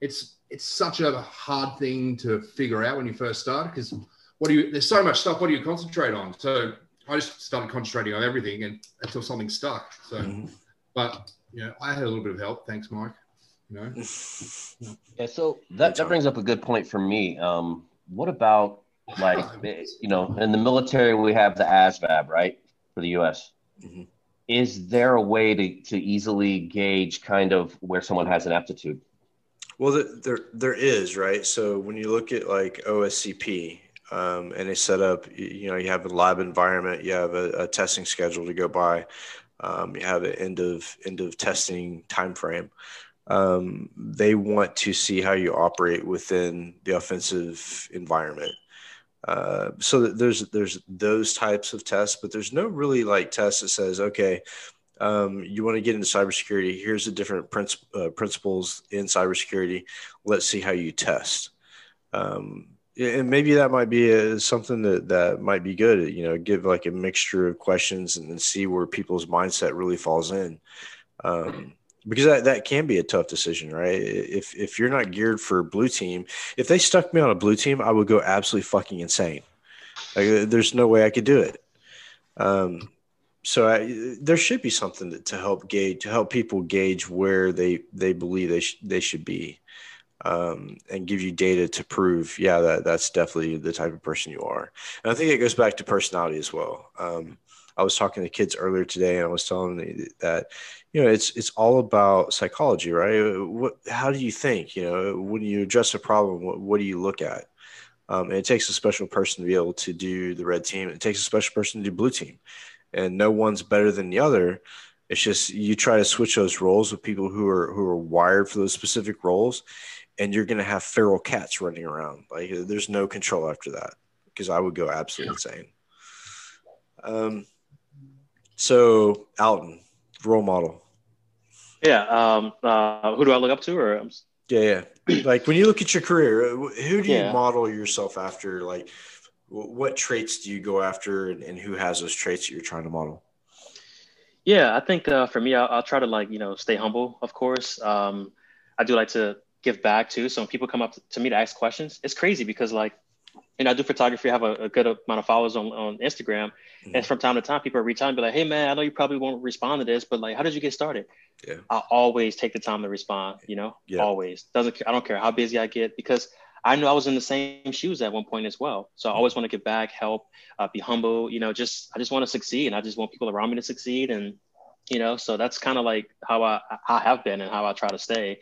it's such a hard thing to figure out when you first start, because there's so much stuff. What do you concentrate on? So I just started concentrating on everything until something stuck. So, but you know, I had a little bit of help. Thanks, Mike. You know? Yeah. So that brings up a good point for me. What about, like, you know, in the military, we have the ASVAB, right? For the US. Mm-hmm. Is there a way to easily gauge kind of where someone has an aptitude? Well, there is, right? So when you look at like OSCP, and they set up, you know, you have a lab environment, you have a testing schedule to go by, you have an end of testing time frame. They want to see how you operate within the offensive environment. So that there's those types of tests, but there's no really like test that says, okay, you want to get into cybersecurity, here's the different principles in cybersecurity. Let's see how you test. And maybe that might be something that might be good, you know, give like a mixture of questions and then see where people's mindset really falls in. Because that can be a tough decision, right? If you're not geared for blue team, if they stuck me on a blue team, I would go absolutely fucking insane. Like, there's no way I could do it. So there should be something to help gauge, to help people gauge where they believe they should be. And give you data to prove, yeah, that's definitely the type of person you are. And I think it goes back to personality as well. I was talking to kids earlier today, and I was telling them that, you know, it's all about psychology, right? How do you think? You know, when you address a problem, what do you look at? And it takes a special person to be able to do the red team. It takes a special person to do blue team, and no one's better than the other. It's just you try to switch those roles with people who are wired for those specific roles, and you're going to have feral cats running around. Like, there's no control after that, because I would go absolutely insane. So Alton, role model. Yeah. Who do I look up to? Or yeah. Like, when you look at your career, who do you model yourself after? Like, what traits do you go after, and who has those traits that you're trying to model? Yeah, I think for me, I'll try to, like, stay humble, of course. I do like to give back too. So when people come up to me to ask questions, it's crazy because, like, I do photography. I have a good amount of followers on Instagram. Mm-hmm. And from time to time, people reach out and be like, hey, man, I know you probably won't respond to this, but, like, how did you get started? Yeah. I always take the time to respond, always. I don't care how busy I get, because I knew I was in the same shoes at one point as well. So I always want to give back, help, be humble, I just want to succeed, and I just want people around me to succeed. And, so that's kind of like how I have been and how I try to stay.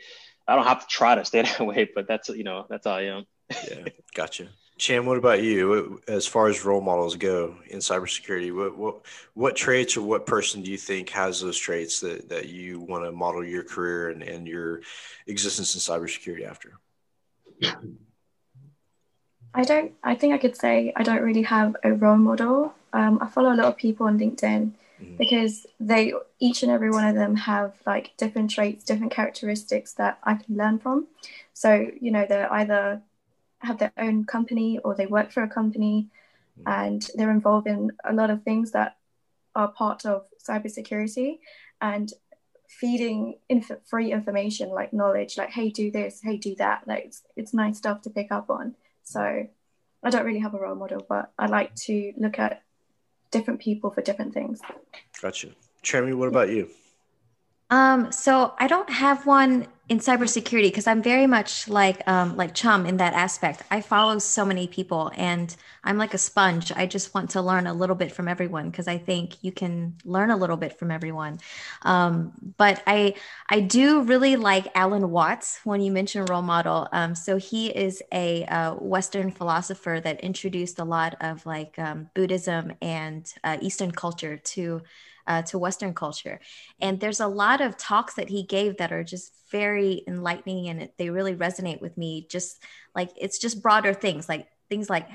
I don't have to try to stay that way, but that's, that's how I am. Yeah. Gotcha. Cham, what about you? As far as role models go in cybersecurity, what traits or what person do you think has those traits that you want to model your career and your existence in cybersecurity after? I think I could say I don't really have a role model. I follow a lot of people on LinkedIn, mm-hmm. because each and every one of them have, like, different traits, different characteristics that I can learn from. So, they're either have their own company or they work for a company, mm-hmm. and they're involved in a lot of things that are part of cybersecurity and feeding free information, like knowledge, like, hey, do this, hey, do that. Like, it's nice stuff to pick up on. So I don't really have a role model, but I like to look at different people for different things. Gotcha. Jeremy, what about you? So I don't have one in cybersecurity, because I'm very much like Chum in that aspect. I follow so many people and I'm like a sponge. I just want to learn a little bit from everyone, because I think you can learn a little bit from everyone. But I do really like Alan Watts when you mention role model. So he is a Western philosopher that introduced a lot of, like, Buddhism and Eastern culture to Western culture. And there's a lot of talks that he gave that are just very enlightening, and they really resonate with me. Just like, it's just broader things like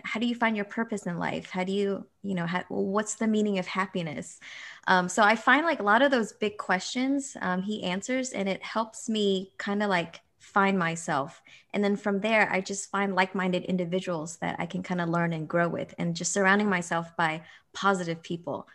how do you find your purpose in life? How do you, what's the meaning of happiness? So I find, like, a lot of those big questions he answers, and it helps me kind of, like, find myself. And then from there, I just find like-minded individuals that I can kind of learn and grow with, and just surrounding myself by positive people.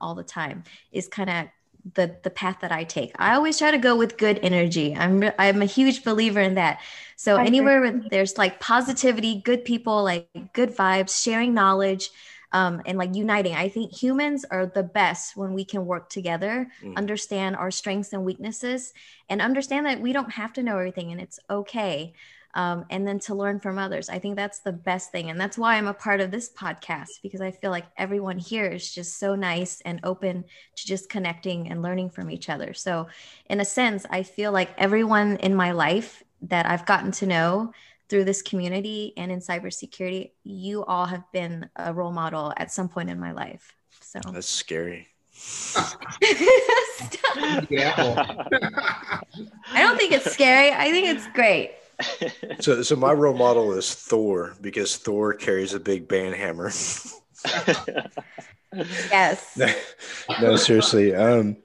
All the time is kind of the path that I take. I always try to go with good energy. I'm a huge believer in that. So anywhere where there's, like, positivity, good people, like, good vibes, sharing knowledge, and, like, uniting. I think humans are the best when we can work together, understand our strengths and weaknesses, and understand that we don't have to know everything, and it's okay. And then to learn from others. I think that's the best thing. And that's why I'm a part of this podcast, because I feel like everyone here is just so nice and open to just connecting and learning from each other. So in a sense, I feel like everyone in my life that I've gotten to know through this community and in cybersecurity, you all have been a role model at some point in my life. So that's scary. I don't think it's scary. I think it's great. So my role model is Thor, because Thor carries a big band hammer. Yes. No, seriously. I don't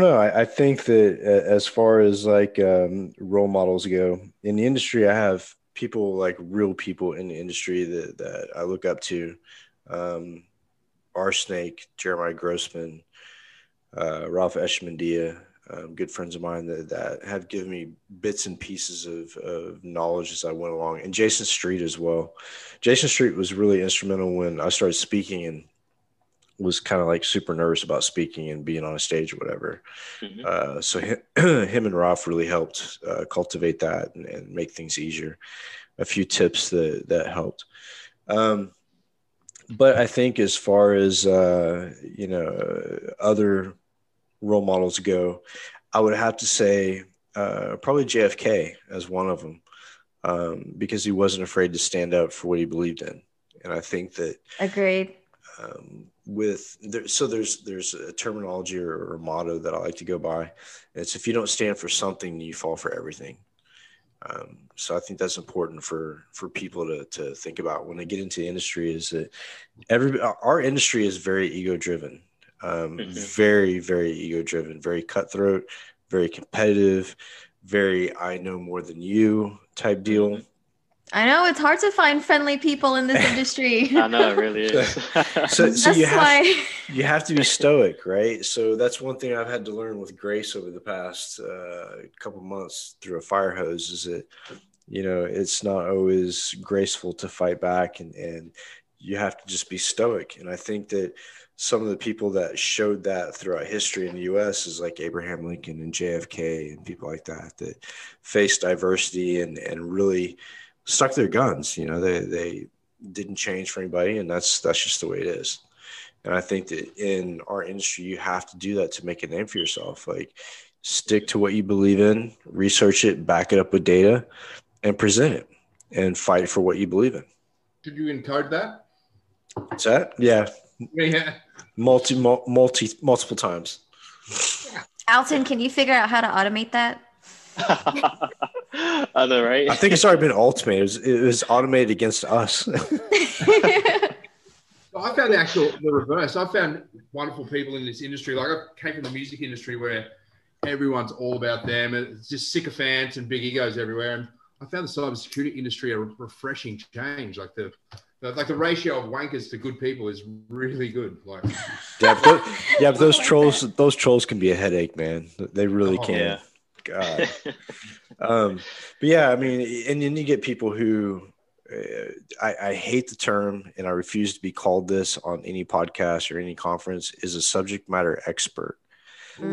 know. I think that as far as, like, role models go in the industry, I have people, like, real people in the industry that I look up to. R-Snake, Jeremiah Grossman, Ralph Eshmandia. Good friends of mine that have given me bits and pieces of knowledge as I went along, and Jason Street as well. Jason Street was really instrumental when I started speaking and was kind of, like, super nervous about speaking and being on a stage or whatever. Mm-hmm. So him and Ralph really helped cultivate that and make things easier. A few tips that helped. But I think as far as, other role models go, I would have to say probably JFK as one of them, because he wasn't afraid to stand up for what he believed in. And I think that, agreed. there's a terminology or a motto that I like to go by. It's if you don't stand for something, you fall for everything. So I think that's important for people to think about when they get into the industry, is that our industry is very ego driven, very, very ego driven, very cutthroat, very competitive, very, I know more than you type deal. I know it's hard to find friendly people in this industry. I know it really is. So you have to be stoic, right? So that's one thing I've had to learn with grace over the past couple months through a fire hose, is that, you know, it's not always graceful to fight back, and you have to just be stoic. And I think that some of the people that showed that throughout history in the U.S. is like Abraham Lincoln and JFK and people like that faced diversity and really stuck their guns. You know, they didn't change for anybody, and that's just the way it is. And I think that in our industry, you have to do that to make a name for yourself. Like, stick to what you believe in, research it, back it up with data, and present it, and fight for what you believe in. Did you encourage that? What's that? Yeah. Multiple times. Alton, can you figure out how to automate that? I know, right? I think it's already been automated. It was automated against us. So I found the reverse. I found wonderful people in this industry. Like, I came from the music industry where everyone's all about them, and it's just sycophants and big egos everywhere. And I found the cybersecurity industry a refreshing change. Like the ratio of wankers to good people is really good. Like, but those trolls can be a headache, man. They really can. Yeah. God. But yeah, I mean, and then you get people who I hate the term, and I refuse to be called this on any podcast or any conference, is a subject matter expert.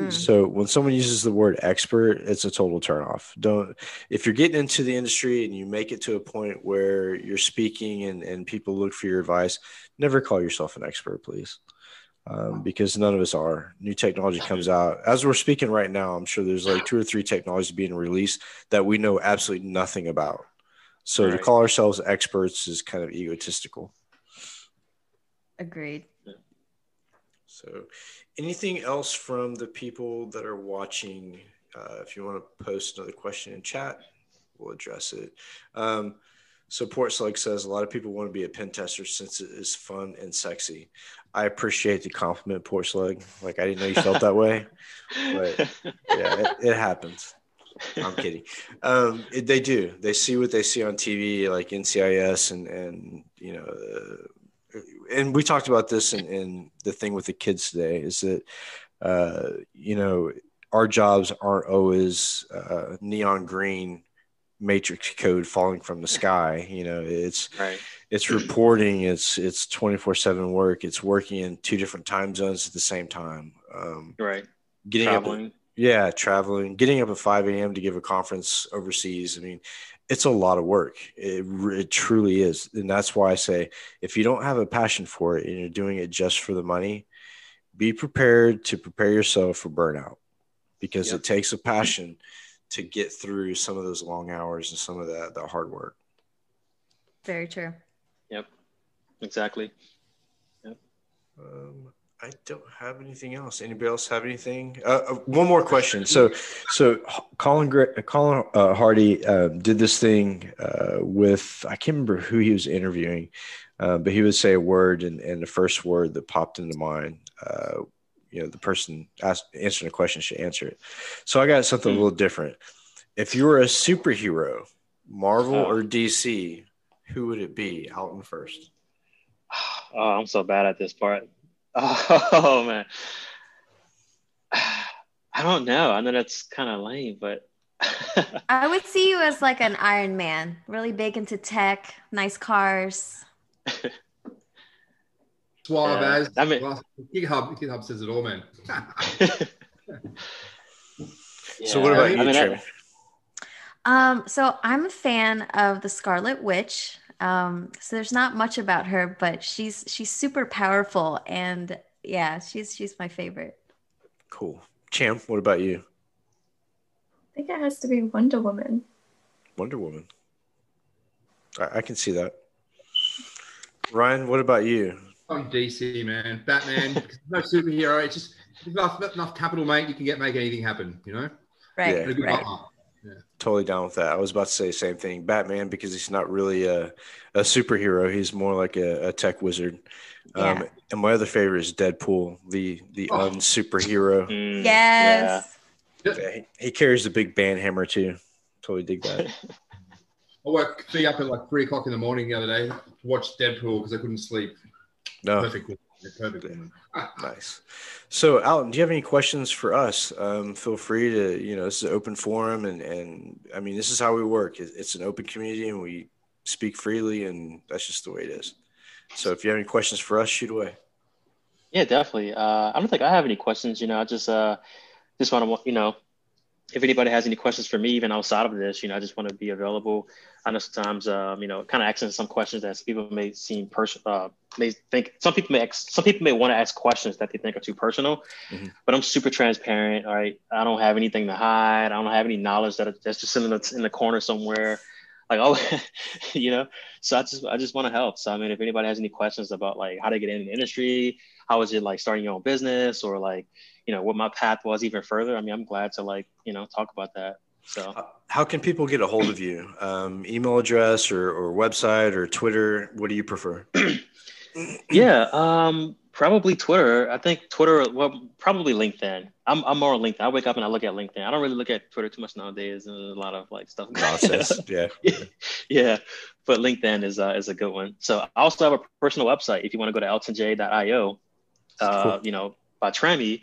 So when someone uses the word expert, it's a total turnoff. If you're getting into the industry and you make it to a point where you're speaking and people look for your advice, never call yourself an expert, please. Because none of us are. New technology comes out. As we're speaking right now, I'm sure there's like 2 or 3 technologies being released that we know absolutely nothing about. So to call ourselves experts is kind of egotistical. Agreed. Yeah. So anything else from the people that are watching? If you want to post another question in chat, we'll address it. So Portslug says, a lot of people want to be a pen tester since it is fun and sexy. I appreciate the compliment, Portslug. Like, I didn't know you felt that way, but yeah, it happens. I'm kidding. They do. They see what they see on TV, like NCIS, and you know, and we talked about this in the thing with the kids today, is that, you know, our jobs aren't always neon green matrix code falling from the sky. You know, it's reporting, it's 24/7 work, it's working in 2 different time zones at the same time, traveling, getting up at 5 a.m. to give a conference overseas. I mean, it's a lot of work. It truly is. And that's why I say, if you don't have a passion for it and you're doing it just for the money, be prepared to prepare yourself for burnout, because it takes a passion to get through some of those long hours and some of that hard work. Very true. Yep, exactly. Yep. I don't have anything else. Anybody else have anything? One more question. So Colin Hardy did this thing with, I can't remember who he was interviewing, but he would say a word, and the first word that popped into mind, you know, the person answering the question should answer it. So I got something a little different. If you were a superhero, Marvel or DC, who would it be? Alton first. Oh, I'm so bad at this part. Oh, man. I don't know. I know that's kind of lame, but. I would see you as like an Iron Man, really big into tech, nice cars. Suave as. I mean, GitHub says it all, man. So what about you, Trevor? So I'm a fan of the Scarlet Witch. So there's not much about her, but she's super powerful, and yeah, she's my favorite. Cool. Cham, what about you? I think it has to be Wonder Woman. Wonder Woman. I can see that. Ryan, what about you? I'm DC, man. Batman, no superhero. It's just enough capital, mate. You can make anything happen, you know? Right. Yeah, right. Yeah. Totally down with that. I was about to say the same thing. Batman, because he's not really a superhero. He's more like a tech wizard. Yeah. And my other favorite is Deadpool, the unsuperhero. Mm, yes. Yeah. Yeah, he carries the big band hammer too. Totally dig that. I woke up at like 3 o'clock in the morning the other day to watch Deadpool because I couldn't sleep. No. Perfect woman. Nice. So, Alton, do you have any questions for us? Feel free to, this is an open forum, and I mean, this is how we work. It's an open community, and we speak freely, and that's just the way it is. So, if you have any questions for us, shoot away. Yeah, definitely. I don't think I have any questions. I just want to, if anybody has any questions for me, even outside of this, I just want to be available. I know sometimes, kind of asking some questions that people may seem personal, may think some people may want to ask questions that they think are too personal, mm-hmm. but I'm super transparent. All right. I don't have anything to hide. I don't have any knowledge that's just sitting in the corner somewhere. Like, so I just want to help. So, I mean, if anybody has any questions about like how to get in the industry, how is it like starting your own business, or like, what my path was even further. I mean, I'm glad to talk about that. So how can people get a hold of you? Email address or website or Twitter? What do you prefer? Yeah. Probably Twitter. I think Twitter, probably LinkedIn. I'm more on LinkedIn. I wake up and I look at LinkedIn. I don't really look at Twitter too much nowadays. And there's a lot of like stuff. Nonsense. Yeah. Yeah. But LinkedIn is a good one. So I also have a personal website. If you want to go to altonj.io, cool. By Trammy.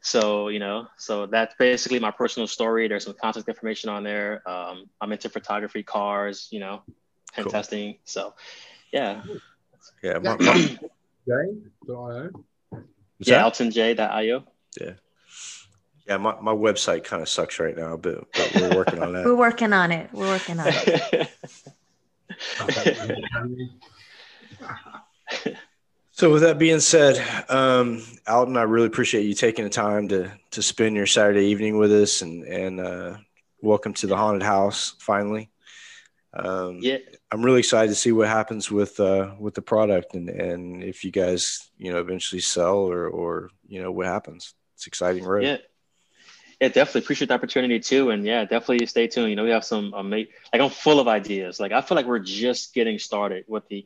So that's basically my personal story. There's some contact information on there. I'm into photography, cars, pen cool. testing. So yeah. Yeah. Altonj.io. Yeah. Yeah. My website kind of sucks right now, but we're working on that. We're working on it. So with that being said, Alton, I really appreciate you taking the time to spend your Saturday evening with us, and welcome to the haunted house finally. Yeah, I'm really excited to see what happens with the product, and if you guys eventually sell or what happens. It's exciting, right? Yeah, definitely appreciate the opportunity too, and yeah, definitely stay tuned. We have some I'm full of ideas. Like I feel like we're just getting started with the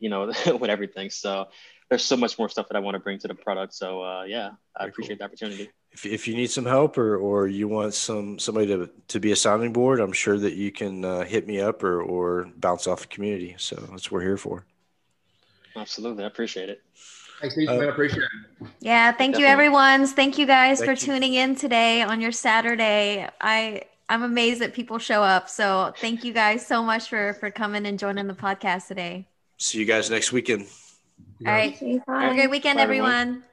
with everything. So. There's so much more stuff that I want to bring to the product. So I appreciate the opportunity. If you need some help or you want somebody to be a sounding board, I'm sure that you can hit me up or bounce off the community. So that's what we're here for. Absolutely. I appreciate it. Thanks, man. I appreciate it. Yeah. Thank you, everyone. Thank you guys for tuning in today on your Saturday. I'm amazed that people show up. So thank you guys so much for coming and joining the podcast today. See you guys next weekend. All right. Have a great weekend, everyone.